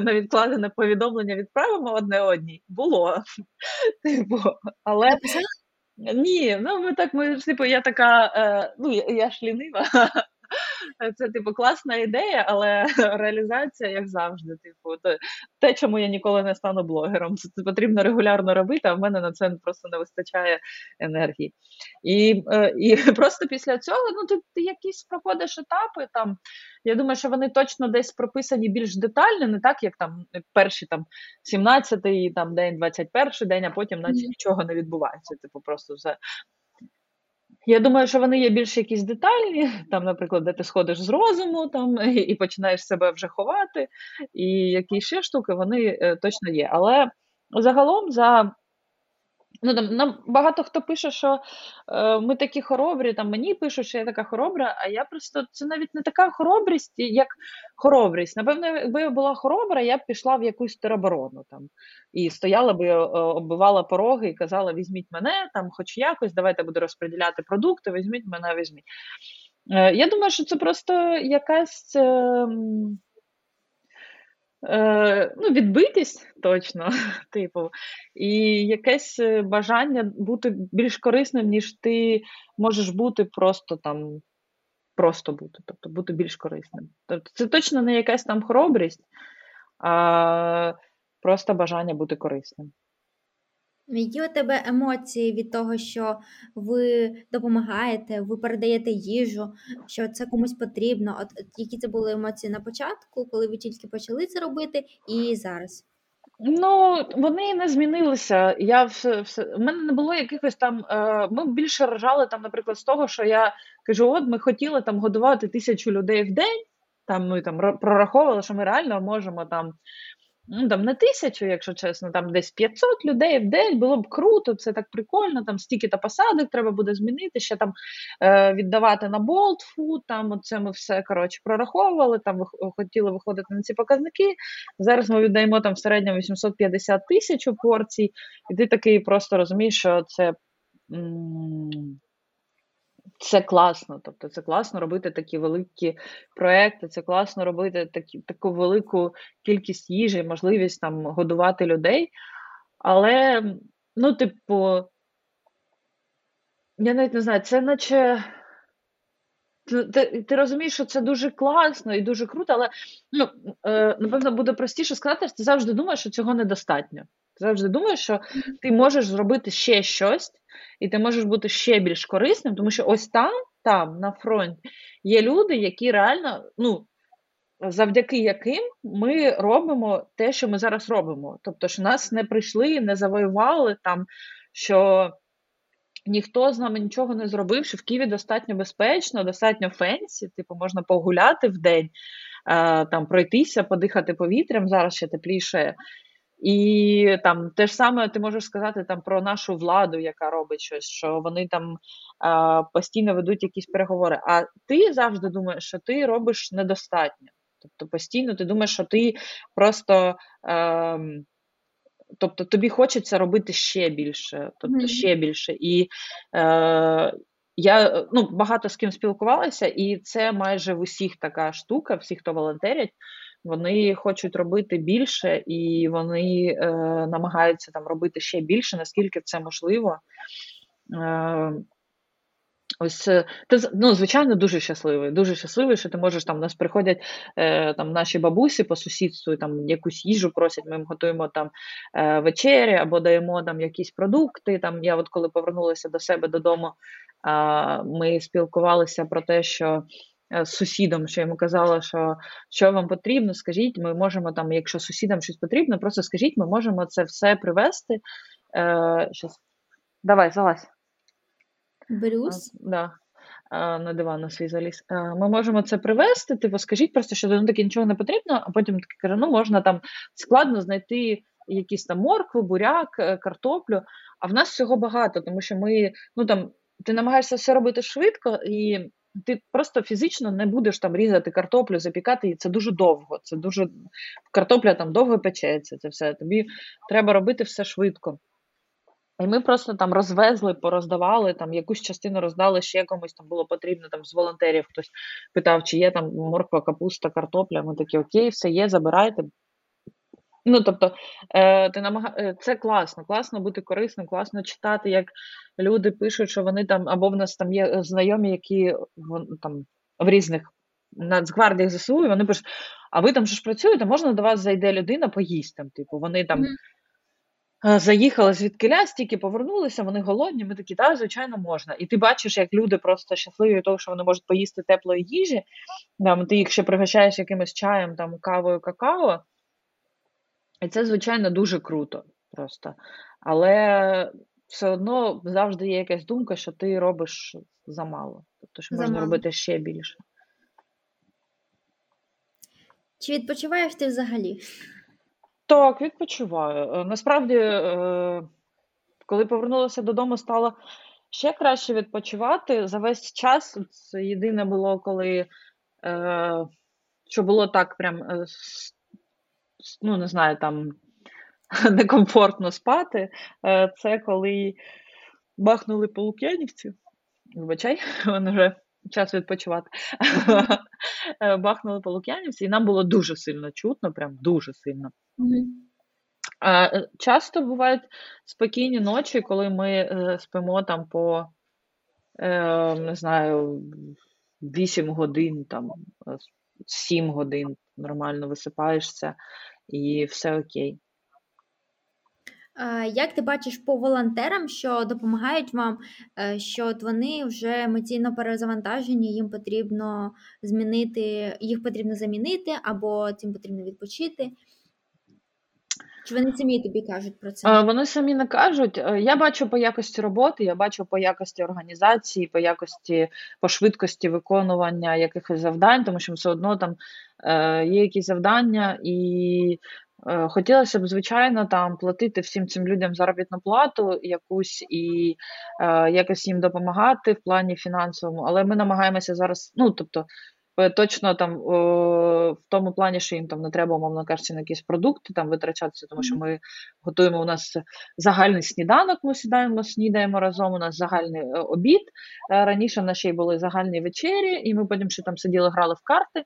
на відкладене повідомлення відправимо одне одній? Було. Типу, але... Ні, ну ми так, ми, типу, я така, а, ну я, я ж лінива. Це, типу, класна ідея, але реалізація, як завжди, типу, то, те, чому я ніколи не стану блогером. Це, це потрібно регулярно робити, а в мене на це просто не вистачає енергії. І, і просто після цього, ну, ти, ти якісь проходиш етапи, там, я думаю, що вони точно десь прописані більш детально, не так, як там перші, там, сімнадцятий, там, день, двадцять перший день, а потім, наче, нічого не відбувається, типу, просто все. Я думаю, що вони є більш якісь детальні, там, наприклад, де ти сходиш з розуму там, і, і починаєш себе вже ховати, і якісь ще штуки, вони е, точно є. Але загалом за... Ну, там, нам багато хто пише, що е, ми такі хоробрі, там, мені пишуть, що я така хоробра, а я просто... Це навіть не така хоробрість, як хоробрість. Напевно, якби я була хоробра, я б пішла в якусь тероборону, там, і стояла би, оббивала пороги і казала, візьміть мене, там, хоч якось, давайте буду розподіляти продукти, візьміть мене, візьміть. Я думаю, що це просто якась е, е, ну, відбитість, точно, типу, і якесь бажання бути більш корисним, ніж ти можеш бути просто там, просто бути, тобто бути більш корисним. Тобто це точно не якась там хоробрість, а просто бажання бути корисним. Які у тебе емоції від того, що ви допомагаєте, ви передаєте їжу, що це комусь потрібно? От які це були емоції на початку, коли ви тільки почали це робити, і зараз? Ну, вони не змінилися. Я все, все... У мене не було якихось там... Е... Ми більше ржали, там, наприклад, з того, що я кажу, от ми хотіли там годувати тисячу людей в день, там, ну, і, там, прораховували, що ми реально можемо там... Ну, там не тисячу, якщо чесно, там десь п'ятсот людей в день, було б круто, це так прикольно, там стільки-то посадок треба буде змінити, ще там е- віддавати на болтфуд, там оце ми все, коротше, прораховували, там вих- хотіли виходити на ці показники, зараз ми віддаємо там в середньому вісімсот п'ятдесят тисяч порцій, і ти такий просто розумієш, що це... М- Це класно, тобто це класно робити такі великі проекти, це класно робити такі, таку велику кількість їжі, можливість там годувати людей. Але, ну, типу, я навіть не знаю, це наче, ти, ти, ти розумієш, що це дуже класно і дуже круто, але, ну, е, напевно, буде простіше сказати, що ти завжди думаєш, що цього недостатньо. Ти завжди думаєш, що ти можеш зробити ще щось, і ти можеш бути ще більш корисним, тому що ось там, там, на фронті, є люди, які реально, ну, завдяки яким ми робимо те, що ми зараз робимо. Тобто, що нас не прийшли, не завоювали, там, що ніхто з нами нічого не зробив, що в Києві достатньо безпечно, достатньо фенсі, типу, можна погуляти в день, там, пройтися, подихати повітрям, зараз ще тепліше. І там те ж саме ти можеш сказати там про нашу владу, яка робить щось, що вони там а, постійно ведуть якісь переговори. А ти завжди думаєш, що ти робиш недостатньо. Тобто постійно ти думаєш, що ти просто, а, тобто тобі хочеться робити ще більше, тобто ще більше. І а, я ну, багато з ким спілкувалася, і це майже в усіх така штука, всі, хто волонтерять. Вони хочуть робити більше, і вони е, намагаються там робити ще більше, наскільки це можливо. Е, ось ти ну, звичайно, дуже щасливий. Дуже щасливий, що ти можеш там. У нас приходять е, там наші бабусі по сусідству, і, там якусь їжу просять. Ми їм готуємо там е, вечері або даємо там якісь продукти. Там я, от коли повернулася до себе додому, е, ми спілкувалися про те, що. З сусідом, що йому казала, що що вам потрібно, скажіть, ми можемо там, якщо сусідам щось потрібно, просто скажіть, ми можемо це все привезти. Е, щас. Давай, залазь. Брюс? А, да. а, на диван на свій заліз. Е, ми можемо це привезти, типу, скажіть просто, що ну, таки нічого не потрібно, а потім таки каже, ну, можна там складно знайти якісь там моркву, буряк, картоплю, а в нас всього багато, тому що ми, ну, там, ти намагаєшся все робити швидко, і ти просто фізично не будеш там різати картоплю, запікати її, це дуже довго, це дуже, картопля там довго печеться, це все, тобі треба робити все швидко. І ми просто там розвезли, пороздавали, там якусь частину роздали, ще комусь там було потрібно, там з волонтерів хтось питав, чи є там морква, капуста, картопля, ми такі, окей, все є, забирайте. Ну, тобто, ти намага... це класно, класно бути корисним, класно читати, як люди пишуть, що вони там, або в нас там є знайомі, які там в різних нацгвардіях зе ес у, і вони пишуть, а ви там що ж працюєте, можна до вас зайде людина, поїсть там, типу, вони там mm-hmm. заїхали звідкиля, стільки повернулися, вони голодні, ми такі, так, звичайно, можна. І ти бачиш, як люди просто щасливі від того, що вони можуть поїсти теплої їжі, там, ти їх ще пригощаєш якимось чаєм, там, кавою, какао. І це, звичайно, дуже круто просто. Але все одно завжди є якась думка, що ти робиш замало. Тобто, що можна замало. Робити ще більше. Чи відпочиваєш ти взагалі? Так, відпочиваю. Насправді, коли повернулася додому, стало ще краще відпочивати. За весь час, це єдине було, коли, що було так прям... ну, не знаю, там, некомфортно спати, це коли бахнули полук'янівці, вибачай, вони вже час відпочивати, бахнули по Лук'янівці, і нам було дуже сильно чутно, прям дуже сильно. Mm-hmm. Часто бувають спокійні ночі, коли ми спимо там по, не знаю, вісім годин, там, сім годин, нормально висипаєшся і все окей. Як ти бачиш по волонтерам, що допомагають вам, що от вони вже емоційно перезавантажені, їм потрібно змінити, їх потрібно замінити або цим потрібно відпочити? Чи вони самі тобі кажуть про це? Вони самі не кажуть. Я бачу по якості роботи, я бачу по якості організації, по якості, по швидкості виконування якихось завдань, тому що все одно там є якісь завдання, і хотілося б, звичайно, там платити всім цим людям заробітну плату якусь і якось їм допомагати в плані фінансовому, але ми намагаємося зараз, ну, тобто, точно там о, в тому плані, що їм там не треба, умовно кажучи, на якісь продукти там витрачатися, тому що ми готуємо, у нас загальний сніданок, ми сідаємо, снідаємо разом, у нас загальний обід. Раніше в нас ще й були загальні вечері, і ми потім ще там сиділи, грали в карти.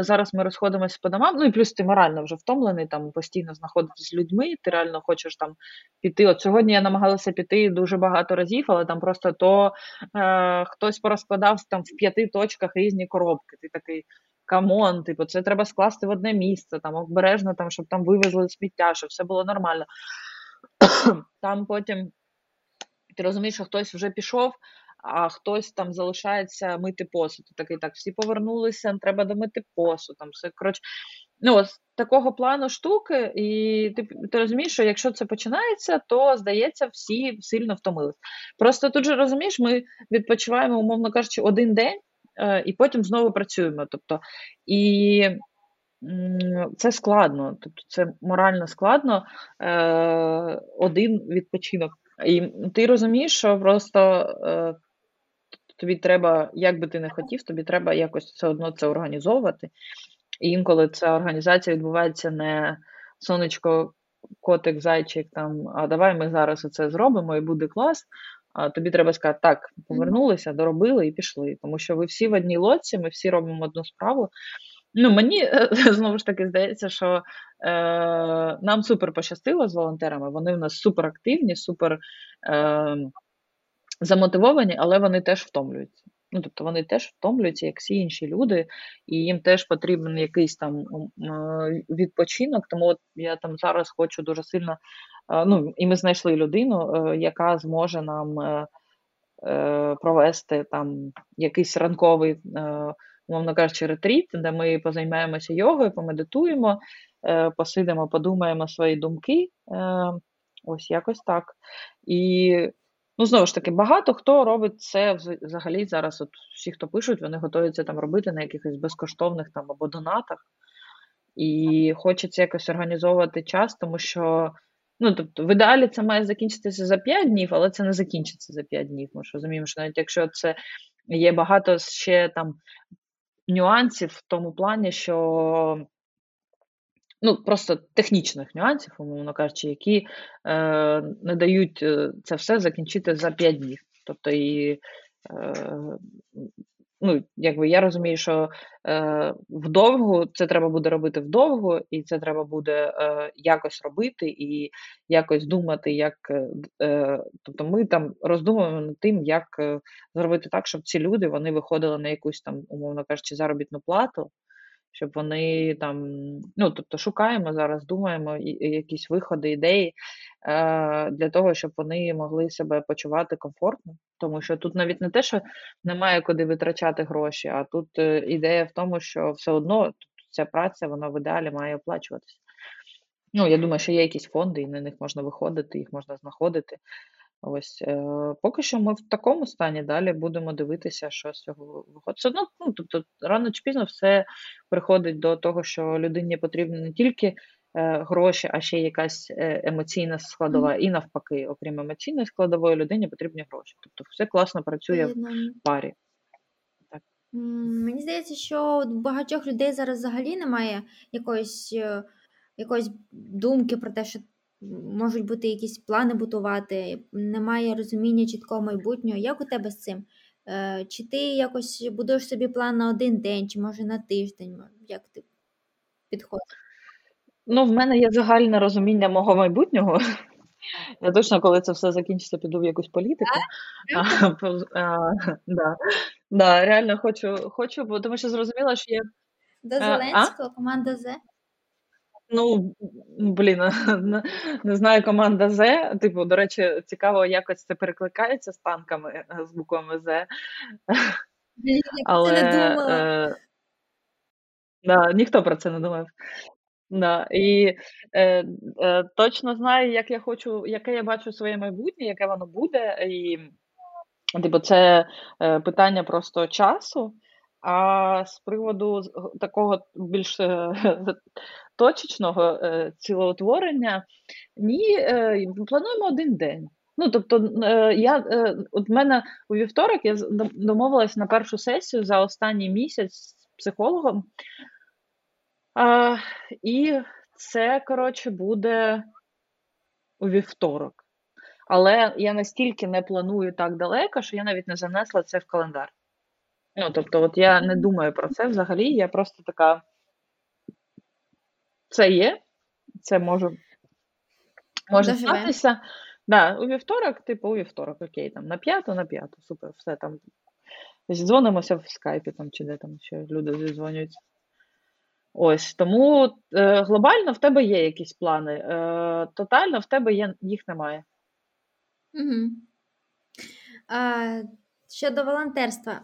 Зараз ми розходимося по домам, ну і плюс ти морально вже втомлений, там постійно знаходитися з людьми, ти реально хочеш там піти. От сьогодні я намагалася піти дуже багато разів, але там просто то е, хтось порозкладав там в п'яти точках різні коробки. Ти такий, камон, типу, це треба скласти в одне місце, там обережно, там, щоб там вивезли сміття, щоб все було нормально. Там потім ти розумієш, що хтось вже пішов, а хтось там залишається мити посуд. Такий, так, всі повернулися, треба домити посуд. Там все, коротше, ну, ось такого плану штуки, і ти, ти розумієш, що якщо це починається, то, здається, всі сильно втомились. Просто тут же, розумієш, ми відпочиваємо, умовно кажучи, один день, і потім знову працюємо. Тобто, і це складно, тобто це морально складно, один відпочинок. І ти розумієш, що просто тобі треба, як би ти не хотів, тобі треба якось все одно це організовувати. І інколи ця організація відбувається не сонечко, котик, зайчик, там, а давай ми зараз оце зробимо і буде клас. А тобі треба сказати, так, повернулися, доробили і пішли. Тому що ви всі в одній лодці, ми всі робимо одну справу. Ну, мені, знову ж таки, здається, що е, нам супер пощастило з волонтерами, вони в нас супер активні, супер е, замотивовані, але вони теж втомлюються. Ну, тобто вони теж втомлюються, як всі інші люди, і їм теж потрібен якийсь там відпочинок, тому от я там зараз хочу дуже сильно, е, ну, і ми знайшли людину, е, яка зможе нам е, е, провести там якийсь ранковий е, умовно кажучи, ретріт, де ми позаймаємося йогою, помедитуємо, посидимо, подумаємо свої думки. Ось якось так. І, ну, знову ж таки, багато хто робить це взагалі зараз. От всі, хто пишуть, вони готуються там робити на якихось безкоштовних там або донатах. І хочеться якось організовувати час, тому що, ну, тобто, в ідеалі це має закінчитися за п'ять днів, але це не закінчиться за п'ять днів. Ми ж розуміємо, що навіть якщо це є багато ще там нюансів в тому плані, що, ну, просто технічних нюансів, умовно кажучи, які е, не дають це все закінчити за п'ять днів. Тобто, і, е, ну, якби я розумію, що е, вдовго, це треба буде робити вдовго, і це треба буде е, якось робити, і якось думати, як, е, тобто ми там роздумуємо над тим, як е, зробити так, щоб ці люди, вони виходили на якусь там, умовно кажучи, заробітну плату, щоб вони там, ну, тобто шукаємо зараз, думаємо якісь виходи, ідеї е, для того, щоб вони могли себе почувати комфортно. Тому що тут навіть не те, що немає куди витрачати гроші, а тут е, ідея в тому, що все одно ця праця, вона в ідеалі має оплачуватися. Ну, я думаю, що є якісь фонди, і на них можна виходити, їх можна знаходити. Ось, е, поки що ми в такому стані, далі будемо дивитися, що з цього виходить. Все одно, ну, тобто, рано чи пізно все приходить до того, що людині потрібні не тільки е, гроші, а ще якась емоційна складова. Mm. І навпаки, окрім емоційної складової, людині потрібні гроші. Тобто все класно працює mm. в парі. Так. Mm, мені здається, що у багатьох людей зараз взагалі немає якоїсь, якоїсь думки про те, що можуть бути якісь плани будувати, немає розуміння чіткого майбутнього. Як у тебе з цим? Чи ти якось будуєш собі план на один день, чи може на тиждень? Як ти підходиш? Ну, в мене є загальне розуміння мого майбутнього. Я точно, коли це все закінчиться, піду в якусь політику. Да, реально хочу, хочу, бо тому що зрозуміла, що я... До Зеленського, команда З. Ну, блін, не знаю, команда З. Типу, до речі, цікаво, якось це перекликається з танками, з буквами З. Але... не думала. Да, ніхто про це не думав. Да, і е, е, точно знаю, як я хочу, яке я бачу своє майбутнє, яке воно буде, і типу, це е, питання просто часу. А з приводу такого більш е, точечного е, цілеутворення, ні, е, плануємо один день. Ну, тобто, е, я е, от мене у вівторок я домовилась на першу сесію за останній місяць з психологом. А, і це, коротше, буде у вівторок. Але я настільки не планую так далеко, що я навіть не занесла це в календар. Ну, тобто, от я не думаю про це взагалі, я просто така, це є, це може, може статися. Да, у вівторок, типу, у вівторок, окей, там, на п'яту, на п'яту, супер, все, там, зідзвонимося в скайпі, там, чи де там ще люди зідзвонюються. Ось, тому е, глобально в тебе є якісь плани, е, тотально в тебе є, їх немає. Угу. А, щодо волонтерства,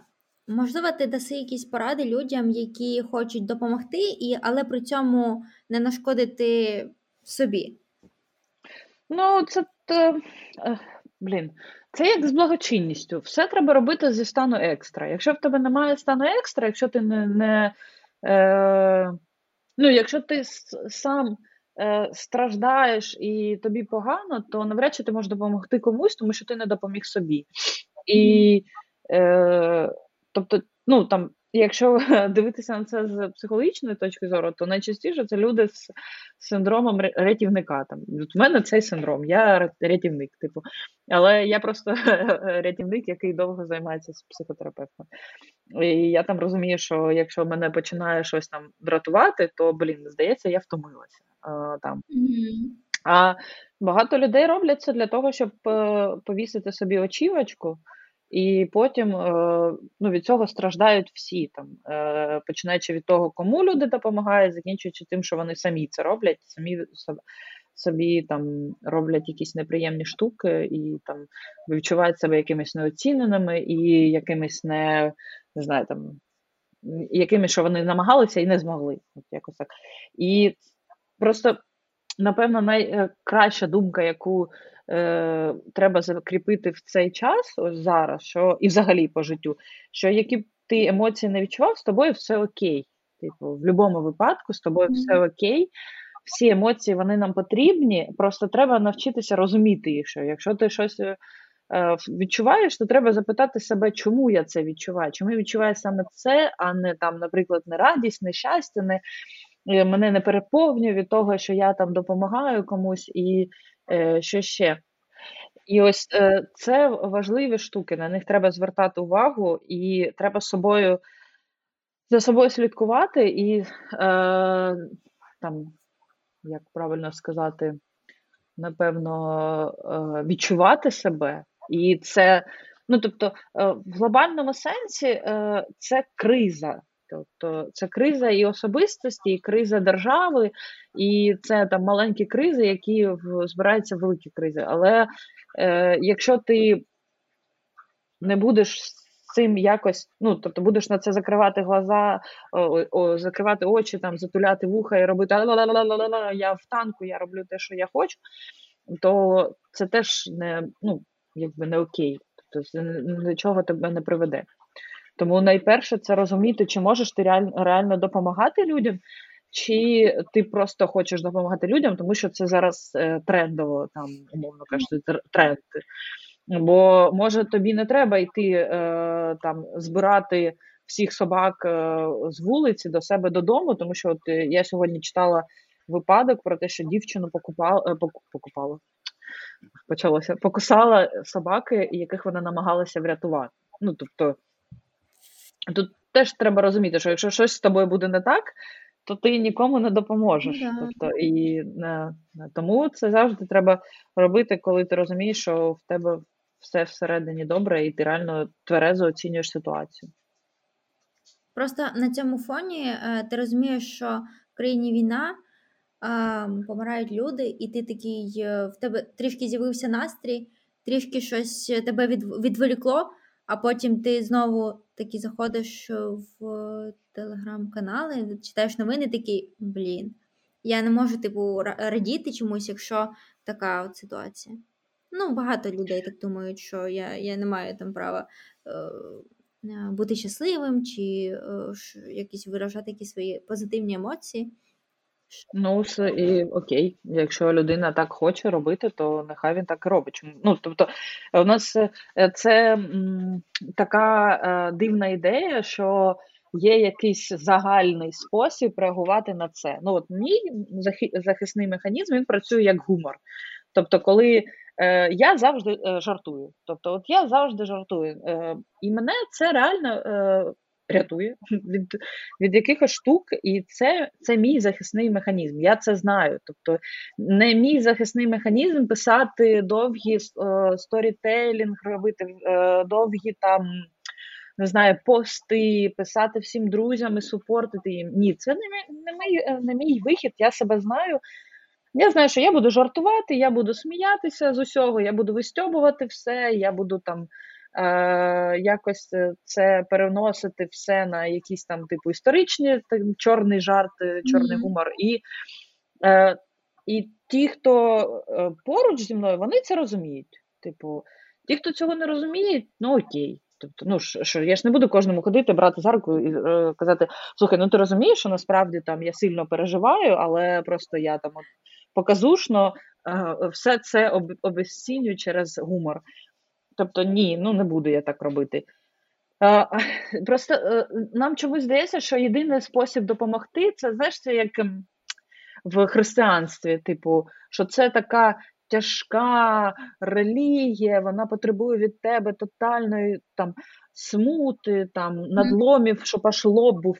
можливо, ти даси якісь поради людям, які хочуть допомогти, і, але при цьому не нашкодити собі? Ну, це, е, е, блін, це як з благочинністю. Все треба робити зі стану екстра. Якщо в тебе немає стану екстра, якщо ти не... не Е, ну, якщо ти сам е, страждаєш і тобі погано, то навряд чи ти можеш допомогти комусь, тому що ти не допоміг собі. І, е, тобто, ну, там, якщо дивитися на це з психологічної точки зору, то найчастіше це люди з синдромом рятівника. Там. У мене цей синдром, я рятівник, типу. Але я просто рятівник, який довго займається з психотерапевтом. І я там розумію, що якщо мене починає щось там дратувати, то, блін, здається, я втомилася. А, там. Mm-hmm. А багато людей роблять це для того, щоб повісити собі очівочку, і потім ну, від цього страждають всі, там, починаючи від того, кому люди допомагають, закінчуючи тим, що вони самі це роблять, самі собі там роблять якісь неприємні штуки і там відчувають себе якимись неоціненими і якимись не, не знаю, там, якимись, що вони намагалися і не змогли. От якось так. І просто, напевно, найкраща думка, яку е, треба закріпити в цей час, ось зараз, що і взагалі по життю, що які б ти емоції не відчував, з тобою все окей. Типу, в будь-якому випадку з тобою все окей. Всі емоції, вони нам потрібні, просто треба навчитися розуміти їх. Що якщо ти щось е, відчуваєш, то треба запитати себе, чому я це відчуваю, чому я відчуваю саме це, а не, там, наприклад, не радість, не щастя, не, е, мене не переповнює від того, що я там допомагаю комусь і е, що ще. І ось е, це важливі штуки, на них треба звертати увагу і треба собою, за собою слідкувати і е, там... як правильно сказати, напевно, відчувати себе. І це, ну, тобто, в глобальному сенсі це криза. Тобто це криза і особистості, і криза держави, і це там маленькі кризи, які збираються в великі кризи. Але е, якщо ти не будеш цим якось, ну, тобто будеш на це закривати глаза, о, о, закривати очі, там, затуляти вуха і робити ла-ла-ла-ла-ла-ла, я в танку, я роблю те, що я хочу, то це теж не, ну, якби не окей. Тобто це до чого тебе не приведе. Тому найперше це розуміти, чи можеш ти реально, реально допомагати людям, чи ти просто хочеш допомагати людям, тому що це зараз е, трендово, там, умовно кажучи, тренд. Бо, може, тобі не треба йти е, там, збирати всіх собак е, з вулиці до себе додому, тому що от я сьогодні читала випадок про те, що дівчину покупала, покупала, почалося, покусала собаки, яких вона намагалася врятувати. Ну, тобто, тут теж треба розуміти, що якщо щось з тобою буде не так, то ти нікому не допоможеш. Да. Тобто, і на, на, тому це завжди треба робити, коли ти розумієш, що в тебе все всередині добре, і ти реально тверезо оцінюєш ситуацію. Просто на цьому фоні е, ти розумієш, що в країні війна, е, помирають люди, і ти такий, е, в тебе трішки з'явився настрій, трішки щось тебе від, відволікло, а потім ти знову такий заходиш в телеграм-канали, читаєш новини, такий, блін, я не можу, типу, радіти чомусь, якщо така от ситуація. Ну, багато людей так думають, що я, я не маю там права е, бути щасливим чи е, ш, якісь виражати якісь свої позитивні емоції. Ну, все, і окей. Якщо людина так хоче робити, то нехай він так і робить. Ну, тобто, у нас це м, така е, дивна ідея, що є якийсь загальний спосіб реагувати на це. Ну, от мій захисний механізм, він працює як гумор. Тобто, коли е, я завжди е, жартую. Тобто, от я завжди жартую. Е, і мене це реально... Е, рятує від, від якихось штук, і це, це мій захисний механізм, я це знаю. Тобто не мій захисний механізм писати довгі сторітейлінг, робити довгі там, не знаю, пости, писати всім друзям і супортити їм. Ні, це не, не, мій, не мій вихід, я себе знаю. Я знаю, що я буду жартувати, я буду сміятися з усього, я буду вистьобувати все, я буду там якось це переносити все на якісь там типу історичні, там, чорний жарт, чорний mm-hmm. гумор. І, і ті, хто поруч зі мною, вони це розуміють. Типу, ті, хто цього не розуміють, ну окей. Тобто, ну що, я ж не буду кожному ходити, брати за руку і е, казати, слухай, ну ти розумієш, що насправді там я сильно переживаю, але просто я там от, показушно е, все це об, обесцінюю через гумор. Тобто, ні, ну не буду я так робити. А, просто а, нам чомусь здається, що єдиний спосіб допомогти, це, знаєш, це як в християнстві, типу, що це така тяжка релігія, вона потребує від тебе тотальної там смути, там, надломів, щоб аж лоб був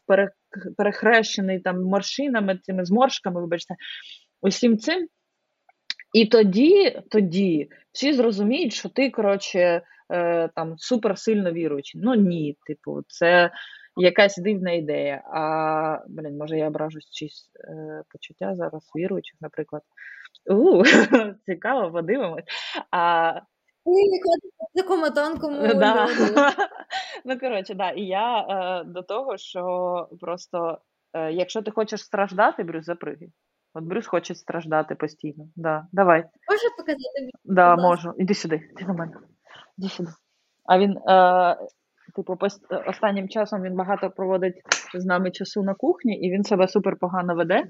перехрещений там морщинами, цими зморшками, вибачте, усім цим. І тоді, тоді всі зрозуміють, що ти, коротше, е, там, суперсильно віруючий. Ну, ні, типу, це якась дивна ідея. А, блін, може я ображу чиїсь е, почуття зараз віруючих, наприклад. У, цікаво, подивимось. А... В такому тонкому да. Ну, коротше, да. І я е, до того, що просто, е, якщо ти хочеш страждати, Брюс, запригай. От Брюс хоче страждати постійно. Да, давай. Можу показати? Да, можу. Іди сюди. Ти до мене. Іди сюди. А він, е, типу, пост... останнім часом він багато проводить з нами часу на кухні, і він себе супер погано веде.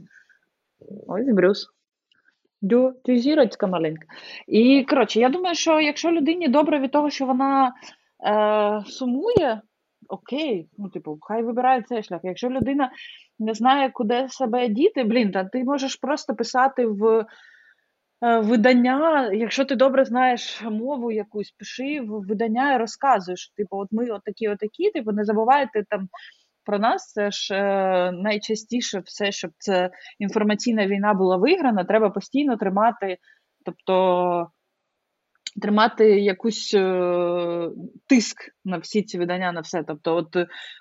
Ось Брюс. Дю, ти зірочка маленька. І, коротше, я думаю, що якщо людині добре від того, що вона е, сумує, окей, ну, типу, хай вибирає цей шлях. Якщо людина не знає, куди себе діти, блін, та ти можеш просто писати в видання, якщо ти добре знаєш мову якусь, пиши в видання і розказуєш. Типу, от ми отакі, отакі, типу, не забувайте там про нас, це ж е, найчастіше все, щоб це інформаційна війна була виграна, треба постійно тримати, тобто, тримати якусь е, тиск на всі ці видання, на все. Тобто, от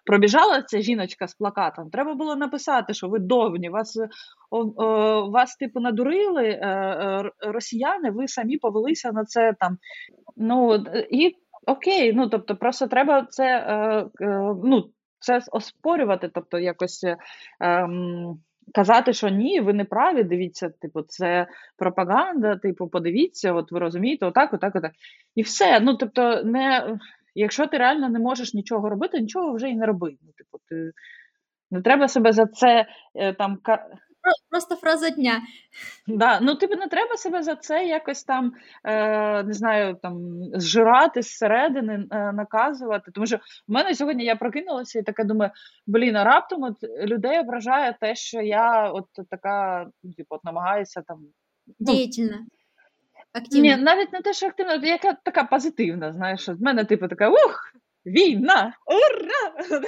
пробіжала ця жіночка з плакатом, треба було написати, що ви довбні, вас, о, о, вас типу, надурили е, е, росіяни, ви самі повелися на це там. Ну, і окей, ну, тобто, просто треба це, е, е, ну, це оспорювати, тобто, якось... Е, е, казати, що ні, ви не праві, дивіться, типу, це пропаганда, типу, подивіться, от ви розумієте, отак, отак, отак. І все, ну, тобто, не, якщо ти реально не можеш нічого робити, нічого вже і не роби. Ну, типу, ти, не треба себе за це, там... Просто фраза дня. Да, ну, типу, не треба себе за це якось там, е, не знаю, там, зжирати зсередини, е, наказувати. Тому що в мене сьогодні я прокинулася і така думаю, блін, а раптом от людей ображає те, що я от така, типу, от намагаюся там... Ну, діяльна. Активна. Ні, навіть не те, що активна, яка така позитивна, знаєш, в мене, типу, така, ух, війна, ура!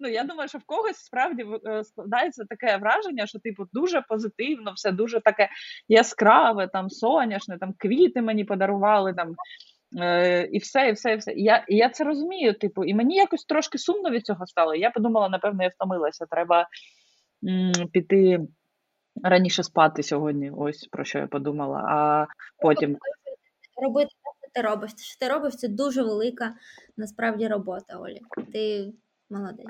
Ну, я думаю, що в когось справді складається таке враження, що, типу, дуже позитивно, все дуже таке яскраве, там, соняшне, там, квіти мені подарували, там, і все, і все, і все. І я, і я це розумію, типу, і мені якось трошки сумно від цього стало. Я подумала, напевно, я втомилася, треба м- піти раніше спати сьогодні, ось про що я подумала, а потім... Робити те, що ти робиш. Те, що ти робиш, це дуже велика, насправді, робота, Олі. Ти молодець.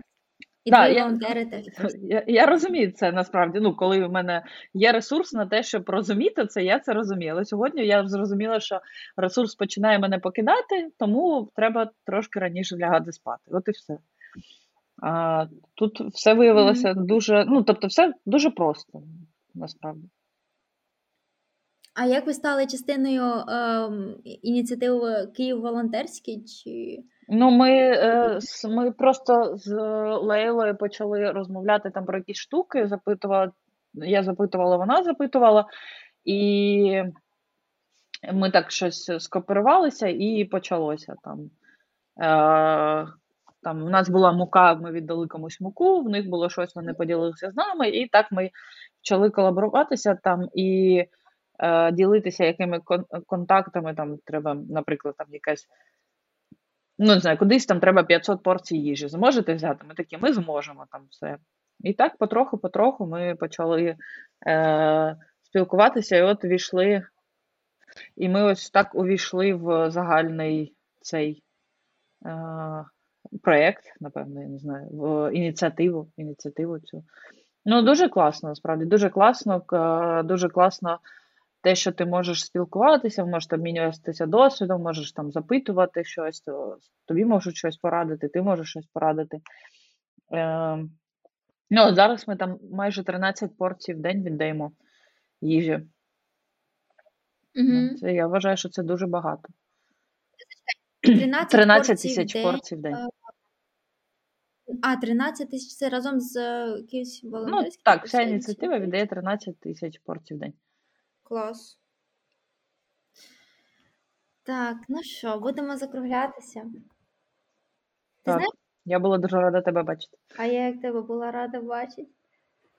І да, твої волонтери теж. Я, я розумію це, насправді. Ну, коли в мене є ресурс на те, щоб розуміти це, я це розумію. Але сьогодні я зрозуміла, що ресурс починає мене покидати, тому треба трошки раніше лягати спати. От і все. А, тут все виявилося mm-hmm. дуже... Ну, тобто, все дуже просто, насправді. А як ви стали частиною е, ініціативи «Київ волонтерський»? Чи... Ну, ми, е, ми просто з Лейлою почали розмовляти там про якісь штуки, запитувала, я запитувала, вона запитувала, і ми так щось скооперувалися, і почалося там. Е, там у нас була мука, ми віддали комусь муку, в них було щось, вони поділилися з нами, і так ми почали колаборуватися там, і ділитися якими контактами, там треба, наприклад, там якась, ну, не знаю, кудись там треба п'ятсот порцій їжі. Зможете взяти? Ми такі, ми зможемо там все. І так потроху-потроху ми почали е- спілкуватися, і от війшли, і ми ось так увійшли в загальний цей е- проєкт, напевно, я не знаю, в ініціативу, ініціативу цю. Ну, дуже класно, насправді, дуже класно, дуже класно те, що ти можеш спілкуватися, можеш обмінюватися досвідом, можеш там запитувати щось, тобі можуть щось порадити, ти можеш щось порадити. Е, ну, зараз ми там майже тринадцять порцій в день віддаємо їжі. Mm-hmm. Це, я вважаю, що це дуже багато. тринадцять тисяч порцій в день. А, тринадцять тисяч, це разом з Київським волонтерським? Ну, так, вся ініціатива віддає тринадцять тисяч порцій в день. Клас. Так, ну що, будемо закруглятися. Ти так, знаєш? Я була дуже рада тебе бачити. А я як тебе була рада бачити.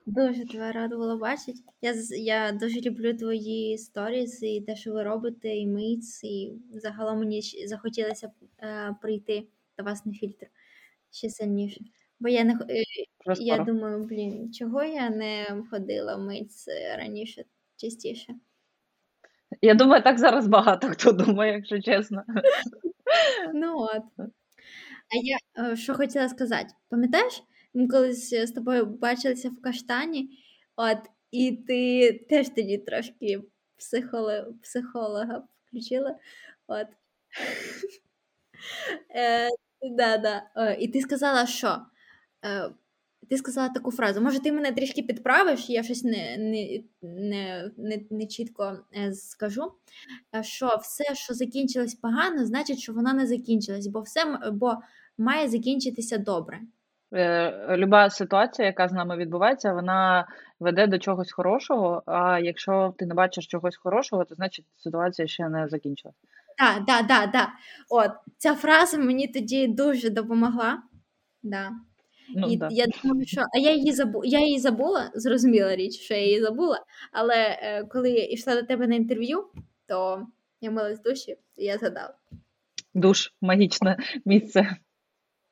Дуже тебе рада була бачити. Я, я дуже люблю твої сторіс і те, що ви робите, і митс, і загалом мені захотілося е, прийти до вас на фільтр. Ще сильніше. Бо я не я думаю, блін, чого я не ходила митись раніше частіше? Я думаю, так зараз багато хто думає, якщо чесно. Ну от. А я що хотіла сказати? Пам'ятаєш, ми колись з тобою бачилися в Каштані, от, і ти теж тоді трошки психолога, психолога включила. От. Да, да. І ти сказала, що? Ти сказала таку фразу. Може, ти мене трішки підправиш, я щось не, не, не, не, не чітко скажу, що все, що закінчилось погано, значить, що воно не закінчилось, бо все бо має закінчитися добре. Люба ситуація, яка з нами відбувається, вона веде до чогось хорошого, а якщо ти не бачиш чогось хорошого, то значить ситуація ще не закінчилась. Так, да, так, да, так, да, так. Да. От, ця фраза мені тоді дуже допомогла. Да. Ну, і да. Я думаю, що... А я її, забу... я її забула, зрозуміла річ, що я її забула, але е, коли я йшла до тебе на інтерв'ю, то я милась душі, і я згадала. Душ, магічне місце.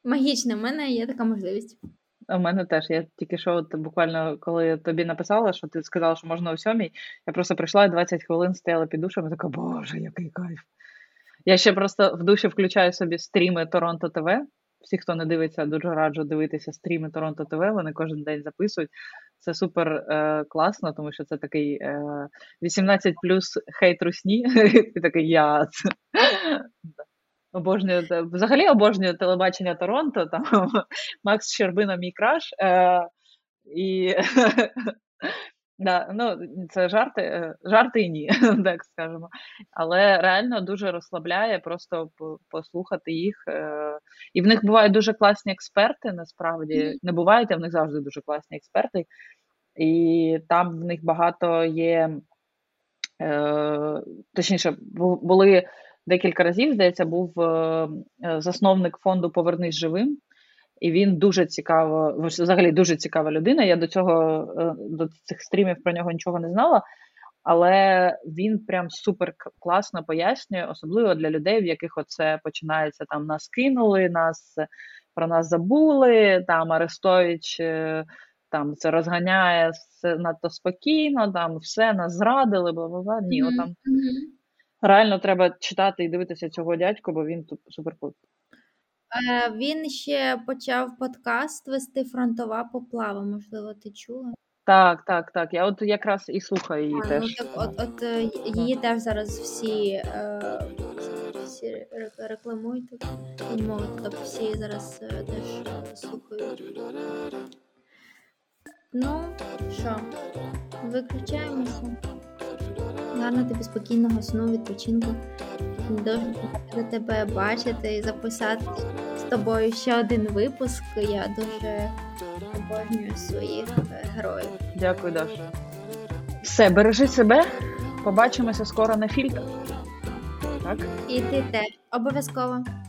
Магічне, в мене є така можливість. У мене теж. Я тільки що от, буквально, коли тобі написала, що ти сказала, що можна о сьомій, я просто прийшла і двадцять хвилин стояла під душем і така, боже, який кайф. Я ще просто в душі включаю собі стріми Торонто ТВ. Всі, хто не дивиться, дуже раджу дивитися стріми Торонто ТВ. Вони кожен день записують. Це супер е- класно, тому що це такий е- вісімнадцять плюс хейт русні. Ти такий, я це. Обожнюю, взагалі обожнюю телебачення Торонто, там Макс Щербина мій краш, е, і да, ну, це жарти, жарти і ні, так скажемо. Але реально дуже розслабляє просто послухати їх. Е, і в них бувають дуже класні експерти, насправді, не бувають, а в них завжди дуже класні експерти. І там в них багато є, е, точніше, були декілька разів, здається, був засновник фонду «Повернись живим». І він дуже цікаво, взагалі дуже цікава людина. Я до цього, до цих стрімів про нього нічого не знала, але він прям супер класно пояснює, особливо для людей, в яких оце починається там нас кинули, нас про нас забули, там Арестович там це розганяє все надто спокійно, там все нас зрадили, бла-бла-бла. Ні, mm-hmm. там реально треба читати і дивитися цього дядьку, бо він тут супер клуб. Він ще почав подкаст вести «Фронтова поплава», можливо, ти чула? Так, так, так. Я от якраз і слухаю її а, теж. Ну, так, от, от її теж зараз всі, е, всі рекламують, і мови, тобто всі її зараз теж слухають. Ну, що, виключаємося. Гарно тобі спокійного сну, відпочинку. Дуже рада тебе бачити і записати з тобою ще один випуск. Я дуже обожнюю своїх героїв. Дякую, Даша. Все, бережи себе. Побачимося скоро на фільтрах. Так? І ти теж. Обов'язково.